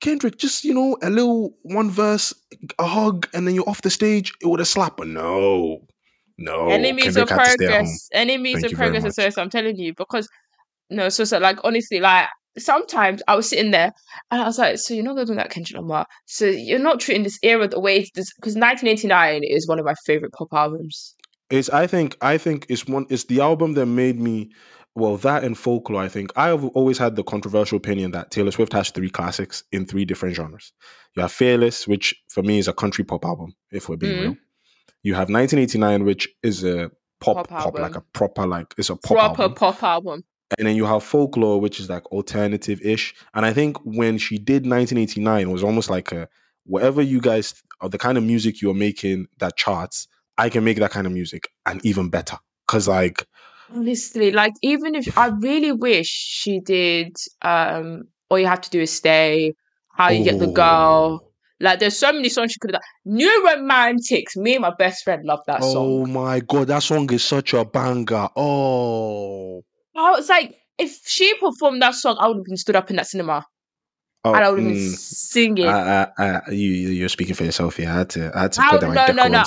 Kendrick, just, you know, a little one verse, a hug, and then you're off the stage. It would have slapped. But no. Enemies of Progress. Enemies of Progress is serious. I'm telling you, because like, honestly, like, sometimes I was sitting there and I was like, so you're not going to do that, Kendrick Lamar. So you're not treating this era the way it does, because 1989 is one of my favorite pop albums. I think it's the album that made me, well, that and Folklore, I think. I have always had the controversial opinion that Taylor Swift has 3 classics in 3 different genres. You have Fearless, which for me is a country pop album, if we're being real. You have 1989, which is a pop album. Like a proper, like, it's a proper pop album. And then you have Folklore, which is like alternative-ish. And I think when she did 1989, it was almost like whatever you guys, or the kind of music you're making that charts, I can make that kind of music and even better. Because, like, honestly, like, even if I really wish she did All You Have to Do Is Stay, How You Get the Girl. Like, there's so many songs she could have done. New Romantics. Me and my best friend love that song. Oh my God, that song is such a banger. Oh. I was like, if she performed that song, I would have been stood up in that cinema, and I would have been singing. You're speaking for yourself. Yeah, I had to put that. No.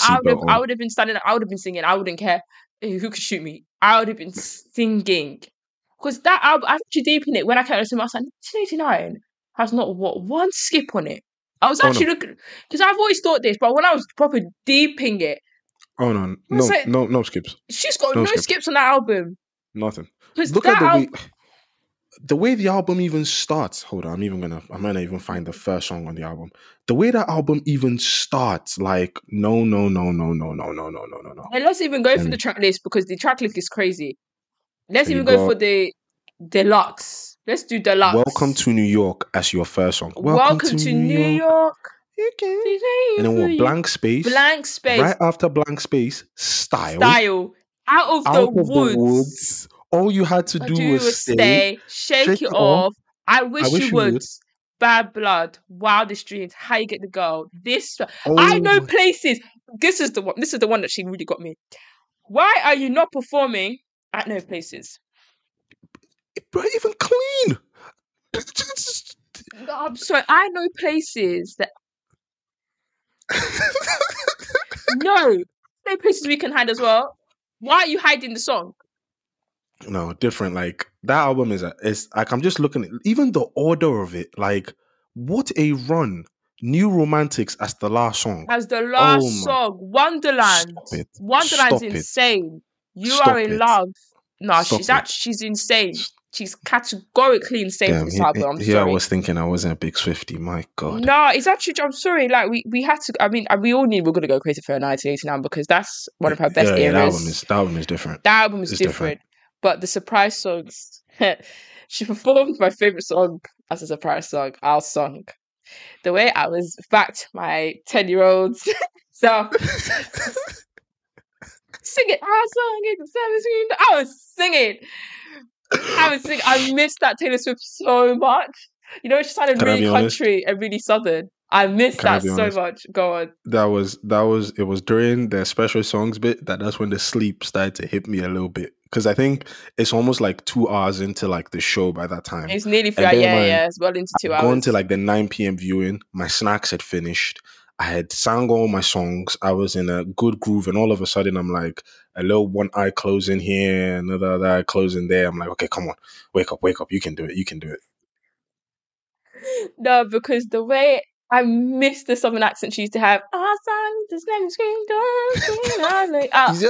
I would have been standing up. I would have been singing. I wouldn't care who could shoot me. I would have been singing, because that album, I actually deep in it when I came to the cinema. I was like, 1989 has not one skip on it. I was actually looking, because I've always thought this, but when I was proper deeping it, no skips. She's got no skips on that album. Nothing. Look at the way the album even starts. Hold on, I might not even find the first song on the album. The way that album even starts, like, no. And let's even go for the track list, because the track list is crazy. Let's even go for the deluxe. Let's do deluxe. Welcome to New York as your first song. Welcome to New York. Okay. And then what? Blank Space. Blank Space. Right after Blank Space, Style. Out of the woods. All you had to do was stay. Shake it off. I wish you would. Bad Blood. Wildest Dreams. How You Get the Girl. I Know Places. This is the one that she really got me. Why are you not performing at No Places? Even clean. No, I'm sorry. I Know Places that. No Places We Can Hide as well. Why are you hiding the song? No, different. Like, that album is like, I'm just looking at even the order of it. Like, what a run. New Romantics as the last song. Wonderland. Wonderland's insane. You Stop are in it. Love. No, Stop she's it. Actually she's insane. She's categorically insane for this album. I was thinking I wasn't a big Swiftie. My God. No, it's actually, I'm sorry. Like, we had to, I mean, we all knew we were going to go crazy for her 1989 because that's one of her best eras. That album is different. That album is different. But the surprise songs, she performed my favorite song as a surprise song, Our Song. The way I was backed my 10-year-olds. So, singing Our Song in the 17. I was singing. I missed that Taylor Swift so much. You know, she sounded really country and really southern. I missed that so much. Go on. It was during their special songs bit that's when the sleep started to hit me a little bit. Because I think it's almost like 2 hours into like the show by that time. It's nearly 3 hours. It's well into 2 hours. Going to like the 9 p.m. viewing, my snacks had finished. I had sang all my songs. I was in a good groove, and all of a sudden, I'm like, a little one eye closing here, another eye closing there. I'm like, okay, come on, wake up, you can do it. No, because the way I miss the southern accent she used to have. You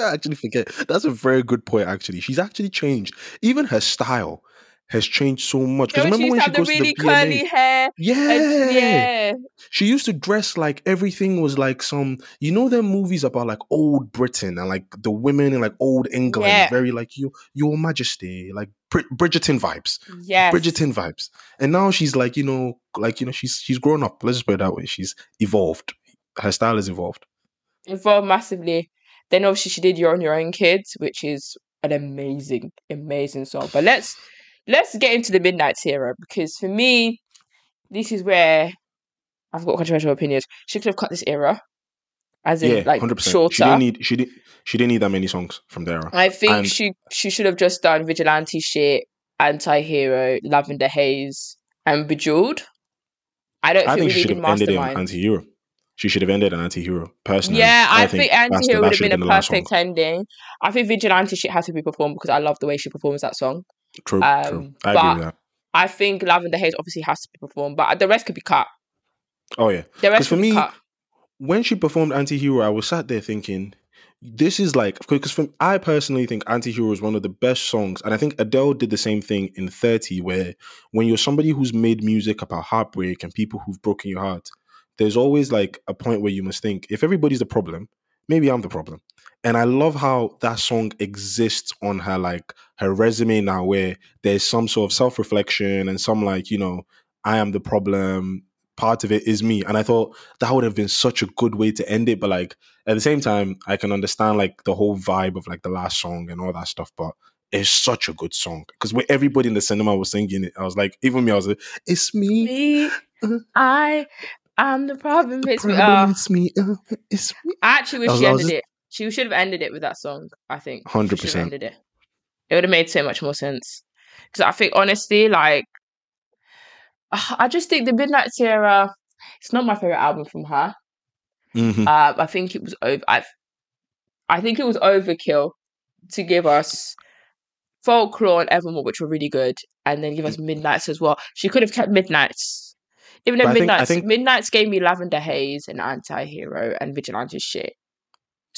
actually forget. That's a very good point. Actually, she's actually changed. Even her style has changed so much. Because remember when she goes to the curly hair? Yeah. She used to dress like everything was like some, you know, them movies about like old Britain and like the women in like old England, very like Your Majesty, like Bridgerton vibes. Yes. Bridgerton vibes. And now she's like, you know, she's grown up. Let's just put it that way. She's evolved. Her style has evolved. Evolved massively. Then obviously she did You're on Your Own Kids, which is an amazing, amazing song. But let's get into the Midnights era, because for me, this is where I've got controversial opinions. She could have cut this era, as in like 100%. Shorter. She didn't need that many songs from the era. I think she should have just done Vigilante Shit, Anti-Hero, Lavender Haze, and Bejeweled. I think she should have ended in Anti-Hero. She should have ended an anti-hero, personally. Yeah, I think Anti-Hero would have been a perfect ending. I think Vigilante Shit has to be performed because I love the way she performs that song. True. I agree with that. I think Lavender Haze obviously has to be performed, but the rest could be cut. Oh, yeah. The rest could be cut. When she performed Anti-Hero, I was sat there thinking, this is like... Because I personally think Anti-Hero is one of the best songs. And I think Adele did the same thing in 30, where when you're somebody who's made music about heartbreak and people who've broken your heart, there's always like a point where you must think, if everybody's the problem, maybe I'm the problem. And I love how that song exists on her, like her resume now, where there's some sort of self-reflection and some like, you know, I am the problem. Part of it is me. And I thought that would have been such a good way to end it. But like, at the same time, I can understand like the whole vibe of like the last song and all that stuff. But it's such a good song because where everybody in the cinema was singing it, I was like, even me, I was like, it's me. I'm the problem. It's me. I actually wish she ended it. She should have ended it with that song, I think. 100%. She should have ended it. It would have made so much more sense. Because I think, honestly, like, I just think the Midnights era, it's not my favourite album from her. Mm-hmm. I think it was overkill to give us Folklore and Evermore, which were really good, and then give us Midnights as well. She could have kept Midnights. Even though Midnights gave me Lavender Haze and Anti-Hero and Vigilante Shit.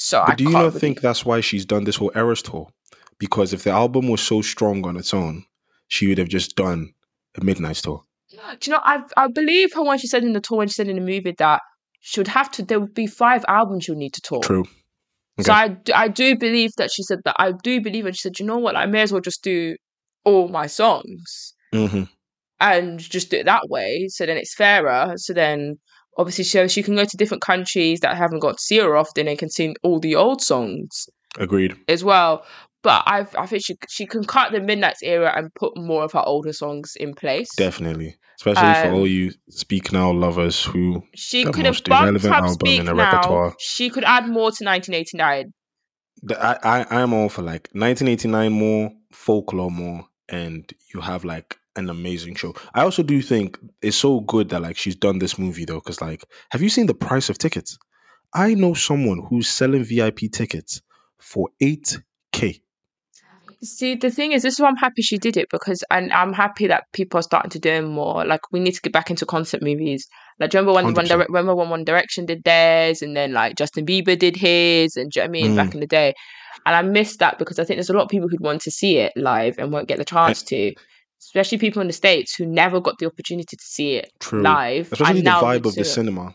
So but do you not think that's why she's done this whole Eras Tour? Because if the album was so strong on its own, she would have just done a Midnights tour. Do you know, I believe her when she said in the tour, when she said in the movie that she would have to, there would be 5 albums she would need to tour. True. Okay. So I do believe that she said that. I do believe, and she said, you know what, I may as well just do all my songs. Mm-hmm. And just do it that way. So then it's fairer. So then obviously she can go to different countries that haven't got to see her often and can sing all the old songs. Agreed. As well. But I think she can cut the Midnights era and put more of her older songs in place. Definitely. Especially for all you Speak Now lovers who... She could have bumped up Speak Now. She could add more to 1989. I'm all for like 1989 more, Folklore more, and you have like an amazing show. I also do think it's so good that like she's done this movie though, because like, have you seen the price of tickets? I know someone who's selling VIP tickets for $8,000. See, the thing is, this is why I'm happy she did it, because and I'm happy that people are starting to do more. Like, we need to get back into concert movies. Like, do you remember when One Direction did theirs, and then like Justin Bieber did his, and do you know what I mean, back in the day. And I miss that because I think there's a lot of people who'd want to see it live and won't get the chance to. especially people in the States who never got the opportunity to see it live. Especially the vibe of the cinema.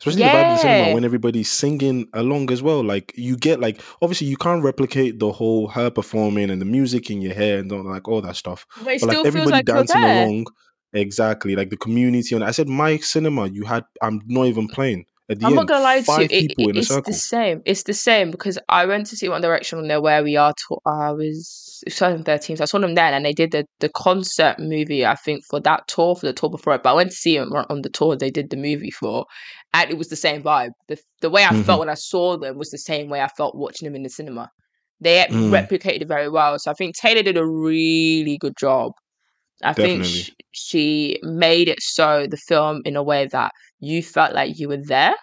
Especially the vibe of the cinema when everybody's singing along as well. Like, you get, like, obviously you can't replicate the whole her performing and the music in your hair and like all that stuff. But it still like, everybody feels like dancing along. Exactly. Like the community. And I said, my cinema, you had, I'm not even playing. At the I'm end, not going to lie to you. It's the same. It's the same because I went to see One Direction on their Where We Are tour. I was 2013. So I saw them then and they did the concert movie, I think, for that tour, for the tour before it. But I went to see them on the tour they did the movie for. And it was the same vibe. The way I felt when I saw them was the same way I felt watching them in the cinema. They replicated it very well. So I think Taylor did a really good job. I think she made it so the film in a way that you felt like you were there.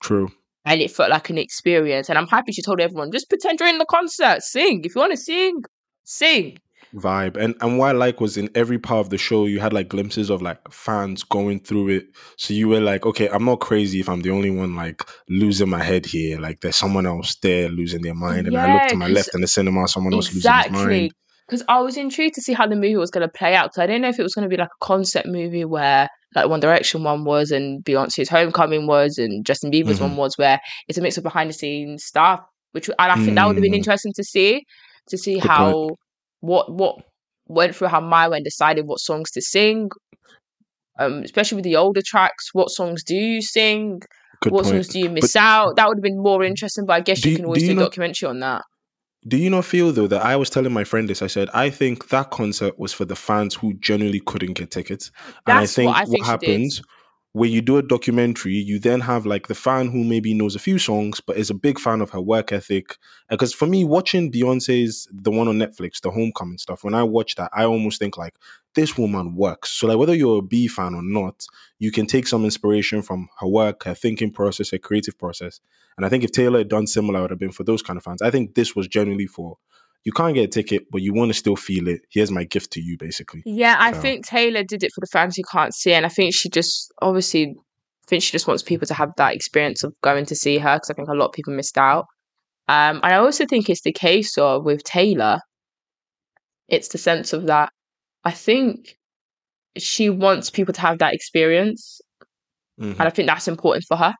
True. And it felt like an experience. And I'm happy she told everyone, just pretend you're in the concert, sing. If you want to sing, sing. Vibe. And what I like was in every part of the show, you had like glimpses of like fans going through it. So you were like, okay, I'm not crazy if I'm the only one like losing my head here. Like there's someone else there losing their mind. And I look to my left in the cinema, someone else losing his mind. Because I was intrigued to see how the movie was going to play out. Because I didn't know if it was going to be like a concept movie where like One Direction one was and Beyonce's Homecoming was and Justin Bieber's one was, where it's a mix of behind the scenes stuff. And I think that would have been interesting to see good how point. what went through how Maya went decided what songs to sing, especially with the older tracks. What songs do you sing? Good what point. Songs do you miss out? That would have been more interesting. But I guess you can always do a documentary on that. Do you not feel, though, that I was telling my friend this, I said, I think that concert was for the fans who genuinely couldn't get tickets. And I think what happens when you do a documentary, you then have like the fan who maybe knows a few songs, but is a big fan of her work ethic. Because for me, watching Beyonce's, the one on Netflix, the Homecoming stuff, when I watch that, I almost think like, this woman works. So like whether you're a B fan or not, you can take some inspiration from her work, her thinking process, her creative process. And I think if Taylor had done similar, it would have been for those kind of fans. I think this was generally for, you can't get a ticket, but you want to still feel it. Here's my gift to you, basically. Yeah, I think Taylor did it for the fans who can't see. And I think she just, obviously, wants people to have that experience of going to see her, because I think a lot of people missed out. And I also think it's the case of, with Taylor, it's the sense of that, I think she wants people to have that experience. And I think that's important for her,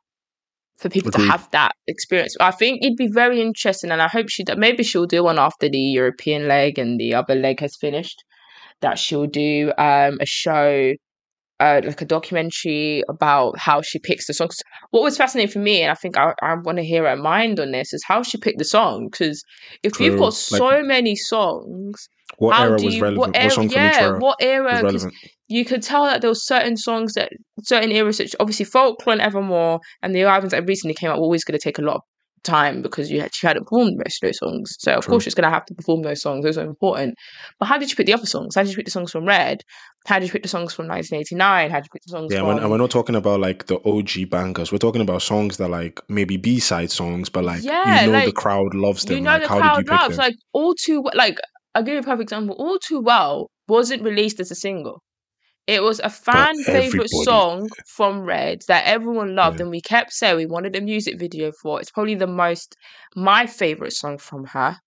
for people to have that experience. I think it'd be very interesting, and I hope maybe she'll do one after the European leg and the other leg has finished, that she'll do a show, like a documentary about how she picks the songs. What was fascinating for me, and I think I want to hear her mind on this, is how she picked the song. Because if you've got so many songs... What era was relevant? What era? Because you could tell that there were certain songs that certain eras, such obviously Folklore and Evermore, and the albums that recently came out were always going to take a lot of time because she hadn't performed most of those songs. So of course she's going to have to perform those songs. Those are important. But how did you pick the other songs? How did you pick the songs from Red? How did you pick the songs from 1989? How did you pick the songs from... and we're not talking about like the OG bangers. We're talking about songs that like maybe B-side songs, but like you know like, the crowd loves them. You know like, the how crowd did you pick loves them? Like all too like. I'll give you a perfect example. All Too Well wasn't released as a single. It was a fan favourite song from Red that everyone loved and we kept saying we wanted a music video for. It's probably the most, my favourite song from her.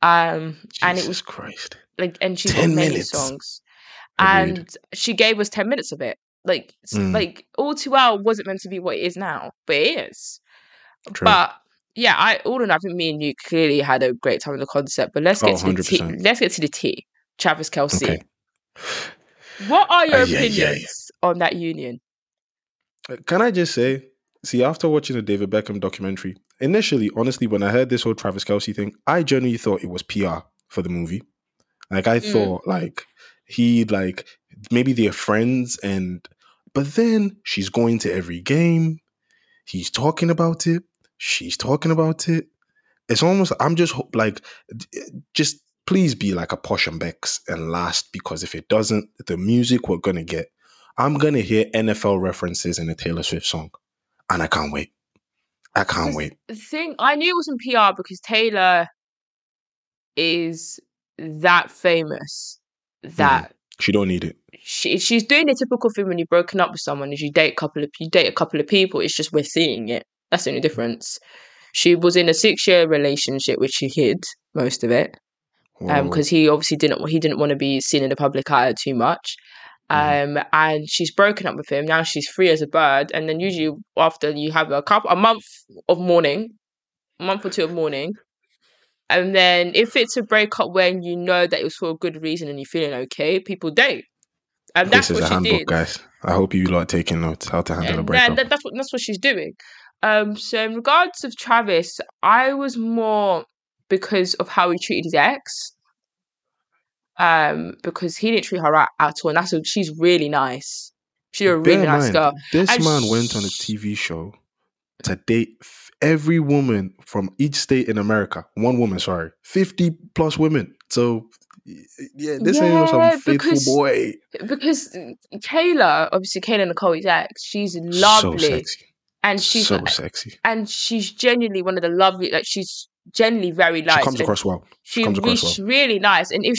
And it was Christ. Like, and she got many songs. Agreed. And she gave us 10 minutes of it. Like, like All Too Well wasn't meant to be what it is now, but it is. True. But yeah, I think me and you clearly had a great time in the concert, but let's get to the tea. Let's get to the tea. Travis Kelce. Okay. What are your opinions on that union? Can I just say, after watching the David Beckham documentary, initially, honestly, when I heard this whole Travis Kelce thing, I genuinely thought it was PR for the movie. Like, I thought, like, maybe they're friends, but then she's going to every game. He's talking about it. She's talking about it. It's almost, I'm just like, just please be like a Posh and Becks and last, because if it doesn't, the music we're going to get, I'm going to hear NFL references in a Taylor Swift song. And I can't wait. The thing, I knew it wasn't PR because Taylor is that famous that she don't need it. She's doing the typical thing when you're broken up with someone is you date a couple of people. It's just we're seeing it. That's the only difference. She was in a 6-year relationship, which she hid most of it. because he obviously didn't want to be seen in the public eye too much. And she's broken up with him. Now she's free as a bird. And then usually after you have a month or two of mourning, and then if it's a breakup when you know that it was for a good reason and you're feeling okay, people date. And that's what she did. This is a handbook, guys. I hope you lot are taking notes how to handle a breakup. Yeah, that's what she's doing. So in regards of Travis, I was more because of how he treated his ex. Because he didn't treat her right at all, and she's really nice. She's a really nice girl. This man went on a TV show to date every woman from each state in America. 50+ women. So yeah, ain't some faithful boy. Because Kayla Nicole, his ex, she's lovely, so sexy. And she's so sexy, and she's genuinely one of the lovely. Like she's genuinely very nice. She comes across well. She's really nice, and if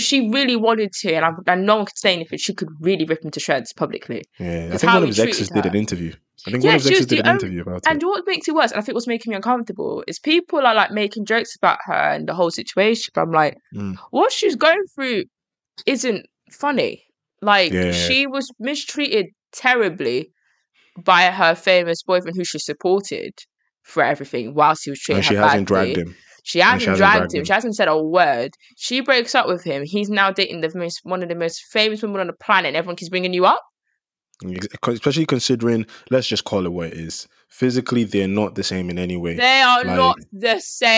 she really wanted to, and no one could say anything, she could really rip him to shreds publicly. Yeah, I think one of his exes did an interview. About it. And what makes it worse, and I think what's making me uncomfortable, is people are like making jokes about her and the whole situation. But I'm like, what she's going through isn't funny. Like she was mistreated terribly by her famous boyfriend, who she supported for everything, whilst he was treating her badly. She hasn't dragged him. She hasn't said a word. She breaks up with him. He's now dating one of the most famous women on the planet, and everyone keeps bringing you up. Especially considering, let's just call it what it is. Physically, they're not the same in any way. So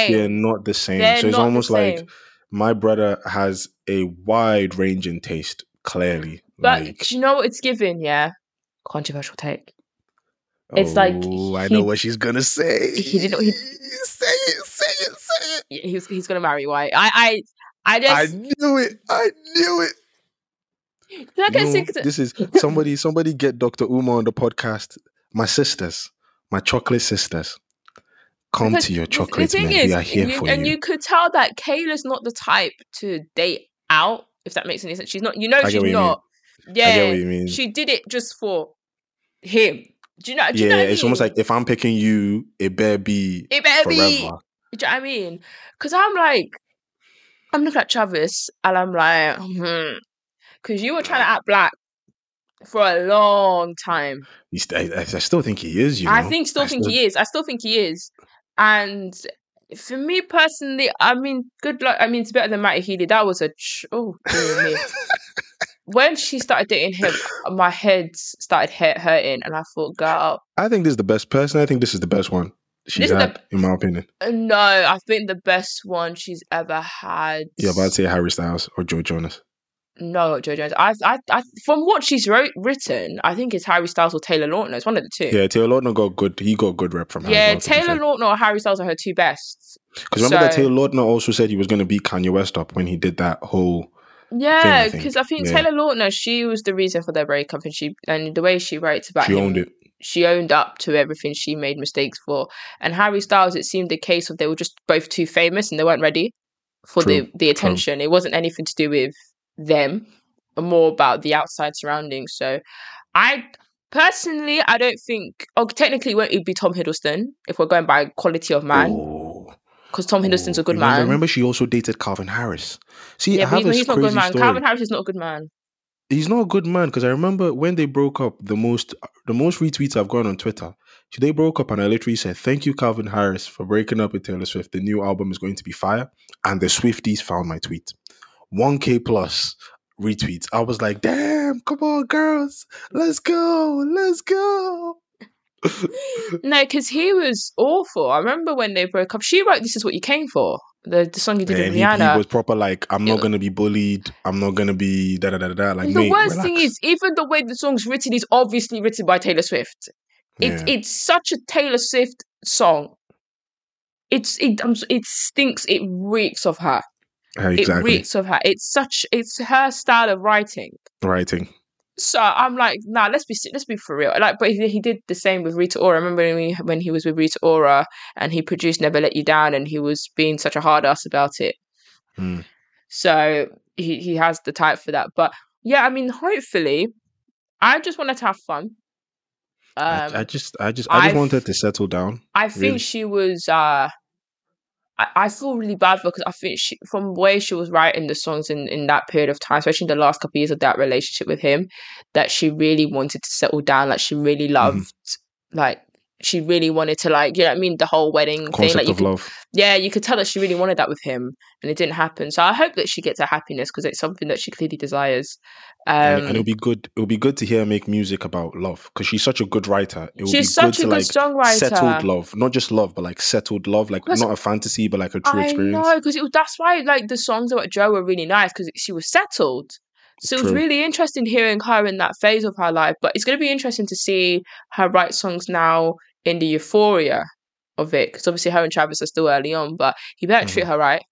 it's almost like my brother has a wide range in taste, clearly. But do you know what it's given? Yeah, controversial take. It's I know what she's gonna say. He didn't. Say it. He's gonna marry White. I knew it. This is somebody get Dr. Uma on the podcast. My sisters, my chocolate sisters, come to your chocolate men. We are here for you. And you could tell that Kayla's not the type to date out. If that makes any sense, she's not. She's not. Yeah, I get what you mean. She did it just for him. Do you know what I mean? It's almost like if I'm picking you, it better be forever. Do you know what I mean? Because I'm looking at Travis and I'm like, because you were trying to act black for a long time. I still think he is, you know? I still think he is. And for me personally, I mean, good luck. I mean, it's better than Matty Healy. That was dear me. When she started dating him, my head started hurting, and I thought, girl. I think this is the best person. I think this is the best one she's had, in my opinion. No, I think the best one she's ever had. Yeah, but I'd say Harry Styles or Joe Jonas. No, Joe Jonas. I from what she's written, I think it's Harry Styles or Taylor Lautner. It's one of the two. Yeah, Taylor Lautner got good. He got good rep from her. Yeah, Taylor Lautner or Harry Styles are her two bests. Because remember that Taylor Lautner also said he was going to beat Kanye West up when he did that whole. Yeah, because I think Taylor Lautner, she was the reason for their breakup, and the way she writes about him, owned it. She owned up to everything she made mistakes for. And Harry Styles, it seemed a case of they were just both too famous and they weren't ready for the attention. True. It wasn't anything to do with them, more about the outside surroundings. So I personally, I don't think, technically it won't be Tom Hiddleston if we're going by quality of man. Ooh. Because Tom Hiddleston's a good man. Remember, she also dated Calvin Harris. See, yeah, he's not a good man. Story. Calvin Harris is not a good man. He's not a good man because I remember when they broke up, the most retweets I've gone on Twitter. They broke up and I literally said, "Thank you, Calvin Harris, for breaking up with Taylor Swift. The new album is going to be fire." And the Swifties found my tweet. 1,000 plus retweets. I was like, "Damn, come on, girls, let's go." No, because he was awful. I remember when they broke up, she wrote "This Is What You Came For," the song he did with Rihanna. He was proper like, I'm not going to be bullied, I'm not going to be da-da-da-da. Like, the worst thing is, even the way the song's written is obviously written by Taylor Swift. It's such a Taylor Swift song. It stinks, it reeks of her. Exactly. It reeks of her. It's her style of writing. So I'm like, nah, let's be for real. Like, but he did the same with Rita Ora. I remember when he was with Rita Ora and he produced "Never Let You Down" and he was being such a hard ass about it. Mm. So he has the type for that. But yeah, I mean, hopefully, I just wanted to have fun. I just wanted to settle down. I think she was I feel really bad because I think she, from the way she was writing the songs in that period of time, especially in the last couple of years of that relationship with him, that she really wanted to settle down. Like, she really loved, like, she really wanted to, like, you know what I mean? The whole wedding concept thing. Like, love. Yeah, you could tell that she really wanted that with him, and it didn't happen. So I hope that she gets her happiness because it's something that she clearly desires. And it'll be good. It'll be good to hear her make music about love because she's such a good writer. She's such a good songwriter. Settled love, not just love, but like settled love, like not a fantasy, but like a true experience. I know, because that's why like the songs about Joe were really nice because she was settled. So it was really interesting hearing her in that phase of her life. But it's going to be interesting to see her write songs now in the euphoria of it, because obviously her and Travis are still early on. But he better treat her right.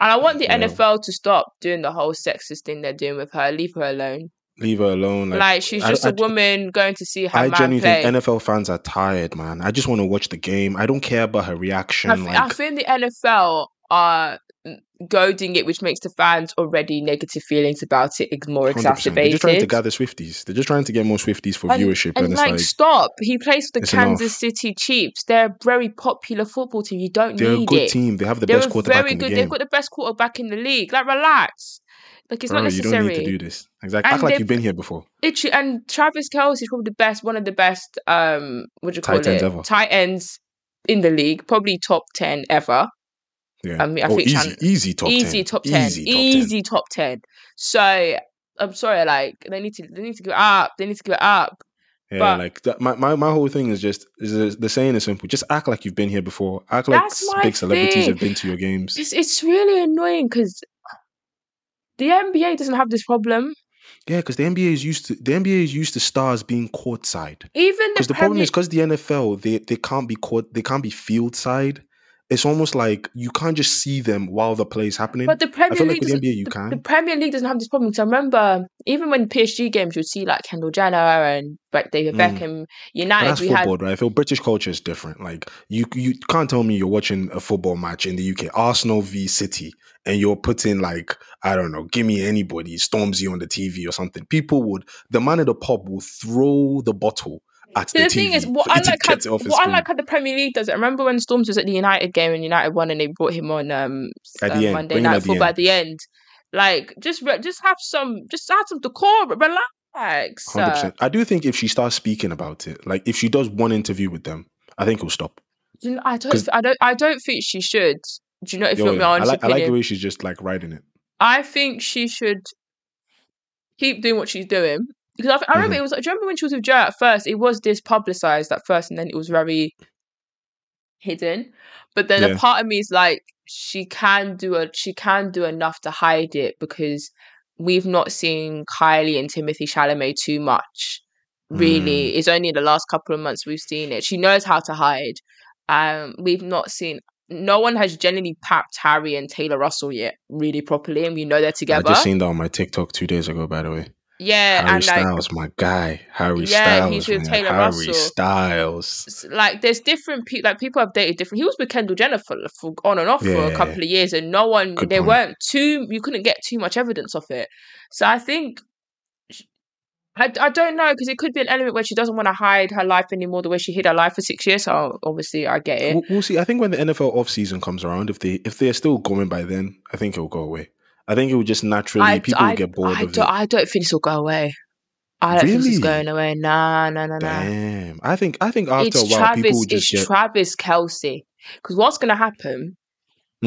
And I want the NFL to stop doing the whole sexist thing they're doing with her. Leave her alone. Like she's just a woman going to see her man play. I genuinely think NFL fans are tired, man. I just want to watch the game. I don't care about her reaction. I think the NFL are goading it, which makes the fans already negative feelings about it more exacerbated. They're just trying to gather Swifties. They're just trying to get more Swifties for viewership. And it's like, stop. He plays for the Kansas City Chiefs. They're a very popular football team. You don't need it. They're a good team. They have the best quarterback in the game. They've got the best quarterback in the league. Like, relax. Like, it's not necessary. You don't need to do this. Exactly. Act like you've been here before. Literally, and Travis Kelce is probably the best, one of the best, what do you call it? Tight ends in the league. Probably top 10 ever. Yeah. I think easy top 10. So I'm sorry, like they need to give it up. Yeah, but, like that, my whole thing is just the saying is simple. Just act like you've been here before. Act like big celebrities have been to your games. It's really annoying because the NBA doesn't have this problem. Yeah, because the NBA is used to stars being courtside. Even because the problem is because the NFL they can't be they can't be field side. It's almost like you can't just see them while the play is happening. But the Premier League, like with the NBA, you can. The Premier League doesn't have this problem. Because I remember, even when PSG games, you'd see like Kendall Jenner and David Beckham. United, but that's football, right? I feel British culture is different. Like you can't tell me you're watching a football match in the UK, Arsenal v City, and you're putting like I don't know, give me anybody, Stormzy on the TV or something. People would, the man at the pub will throw the bottle. The thing is, what I like how the Premier League does it. I remember when Storms was at the United game and United won, and they brought him on Monday Night Football at the end. Like, just have some decor, but relax. 100%. I do think if she starts speaking about it, like if she does one interview with them, I think it'll stop. You know, I don't think she should. Do you know if you're my honest opinion? I like the way she's just like riding it. I think she should keep doing what she's doing. Because I remember it was. Do you remember when she was with Joe at first? It was this publicized at first, and then it was very hidden. But then a part of me is like, she can do enough to hide it because we've not seen Kylie and Timothée Chalamet too much. Really, it's only in the last couple of months we've seen it. She knows how to hide. We've not seen. No one has genuinely papped Harry and Taylor Russell yet, really properly, and we know they're together. I just seen that on my TikTok 2 days ago, by the way. Yeah, Harry Styles, my guy. Harry Styles. Yeah, he's with Taylor Russell. Harry Styles. Like, there's different people. Like, people have dated different. He was with Kendall Jenner for on and off for a couple of years, and no one. You couldn't get too much evidence of it. So I think. I don't know, because it could be an element where she doesn't want to hide her life anymore the way she hid her life for 6 years. So obviously, I get it. We'll see. I think when the NFL offseason comes around, if they're still going by then, I think it will go away. I think it would just naturally people would get bored of it. I don't think this will go away. I don't think this is going away. Nah. Damn. I think after a while people would just get... It's Travis Kelce. Because what's going to happen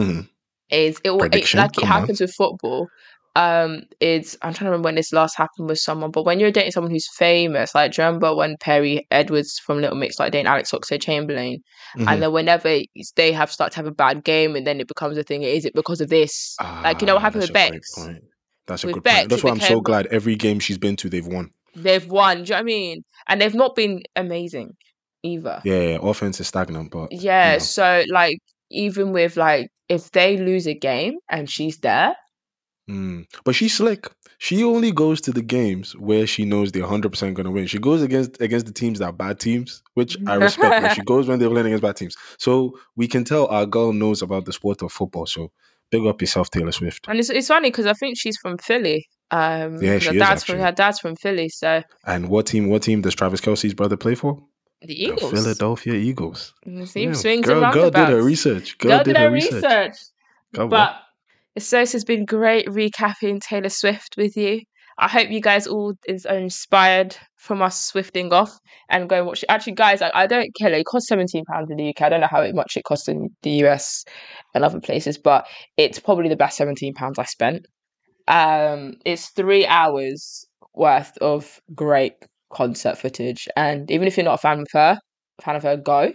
is it happens with football. I'm trying to remember when this last happened with someone, but when you're dating someone who's famous, like do you remember when Perry Edwards from Little Mix like dating Alex Oxlade-Chamberlain, and then whenever they start to have a bad game, and then it becomes a thing. Is it because of this? Like you know what happened with Bex? That's a good point. That's why I'm so glad every game she's been to, they've won. Do you know what I mean? And they've not been amazing either. Yeah, offense is stagnant, but yeah. You know. So like even with like if they lose a game and she's there. But she's slick. She only goes to the games where she knows they're 100% going to win. She goes against the teams that are bad teams, which I respect. Like she goes when they're playing against bad teams. So we can tell our girl knows about the sport of football. So big up yourself, Taylor Swift. And it's funny because I think she's from Philly. Yeah, she is, actually. Her dad's from Philly. So. And what team does Travis Kelce's brother play for? The Eagles. The Philadelphia Eagles. See, yeah. Swings girl, and girl did her research. Girl did her research. But Eseosa, has been great recapping Taylor Swift with you. I hope you guys all are inspired from us swifting off and go and watch it. Actually, guys, I don't care. It costs £17 in the UK. I don't know how much it costs in the US and other places, but it's probably the best £17 I spent. It's 3 hours worth of great concert footage, and even if you're not a fan of her, go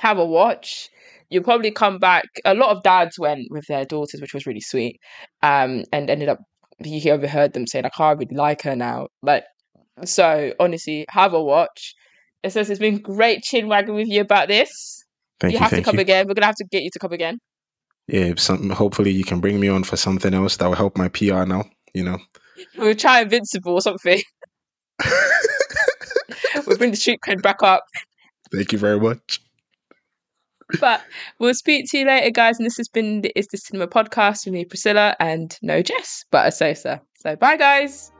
have a watch. You'll probably come back. A lot of dads went with their daughters, which was really sweet, and ended up, you overheard them saying, I can't really like her now. Like, so honestly, have a watch. It says it's been great chin wagging with you about this. Thank you. You have to come again. We're gonna have to get you to come again. Yeah, hopefully you can bring me on for something else that will help my PR now, you know. We'll try Invincible or something. We'll bring the street cred back up. Thank you very much. But we'll speak to you later, guys. And this has been the Is This Cinema podcast with me, Priscilla, and no Jess, but Eseosa. So bye, guys.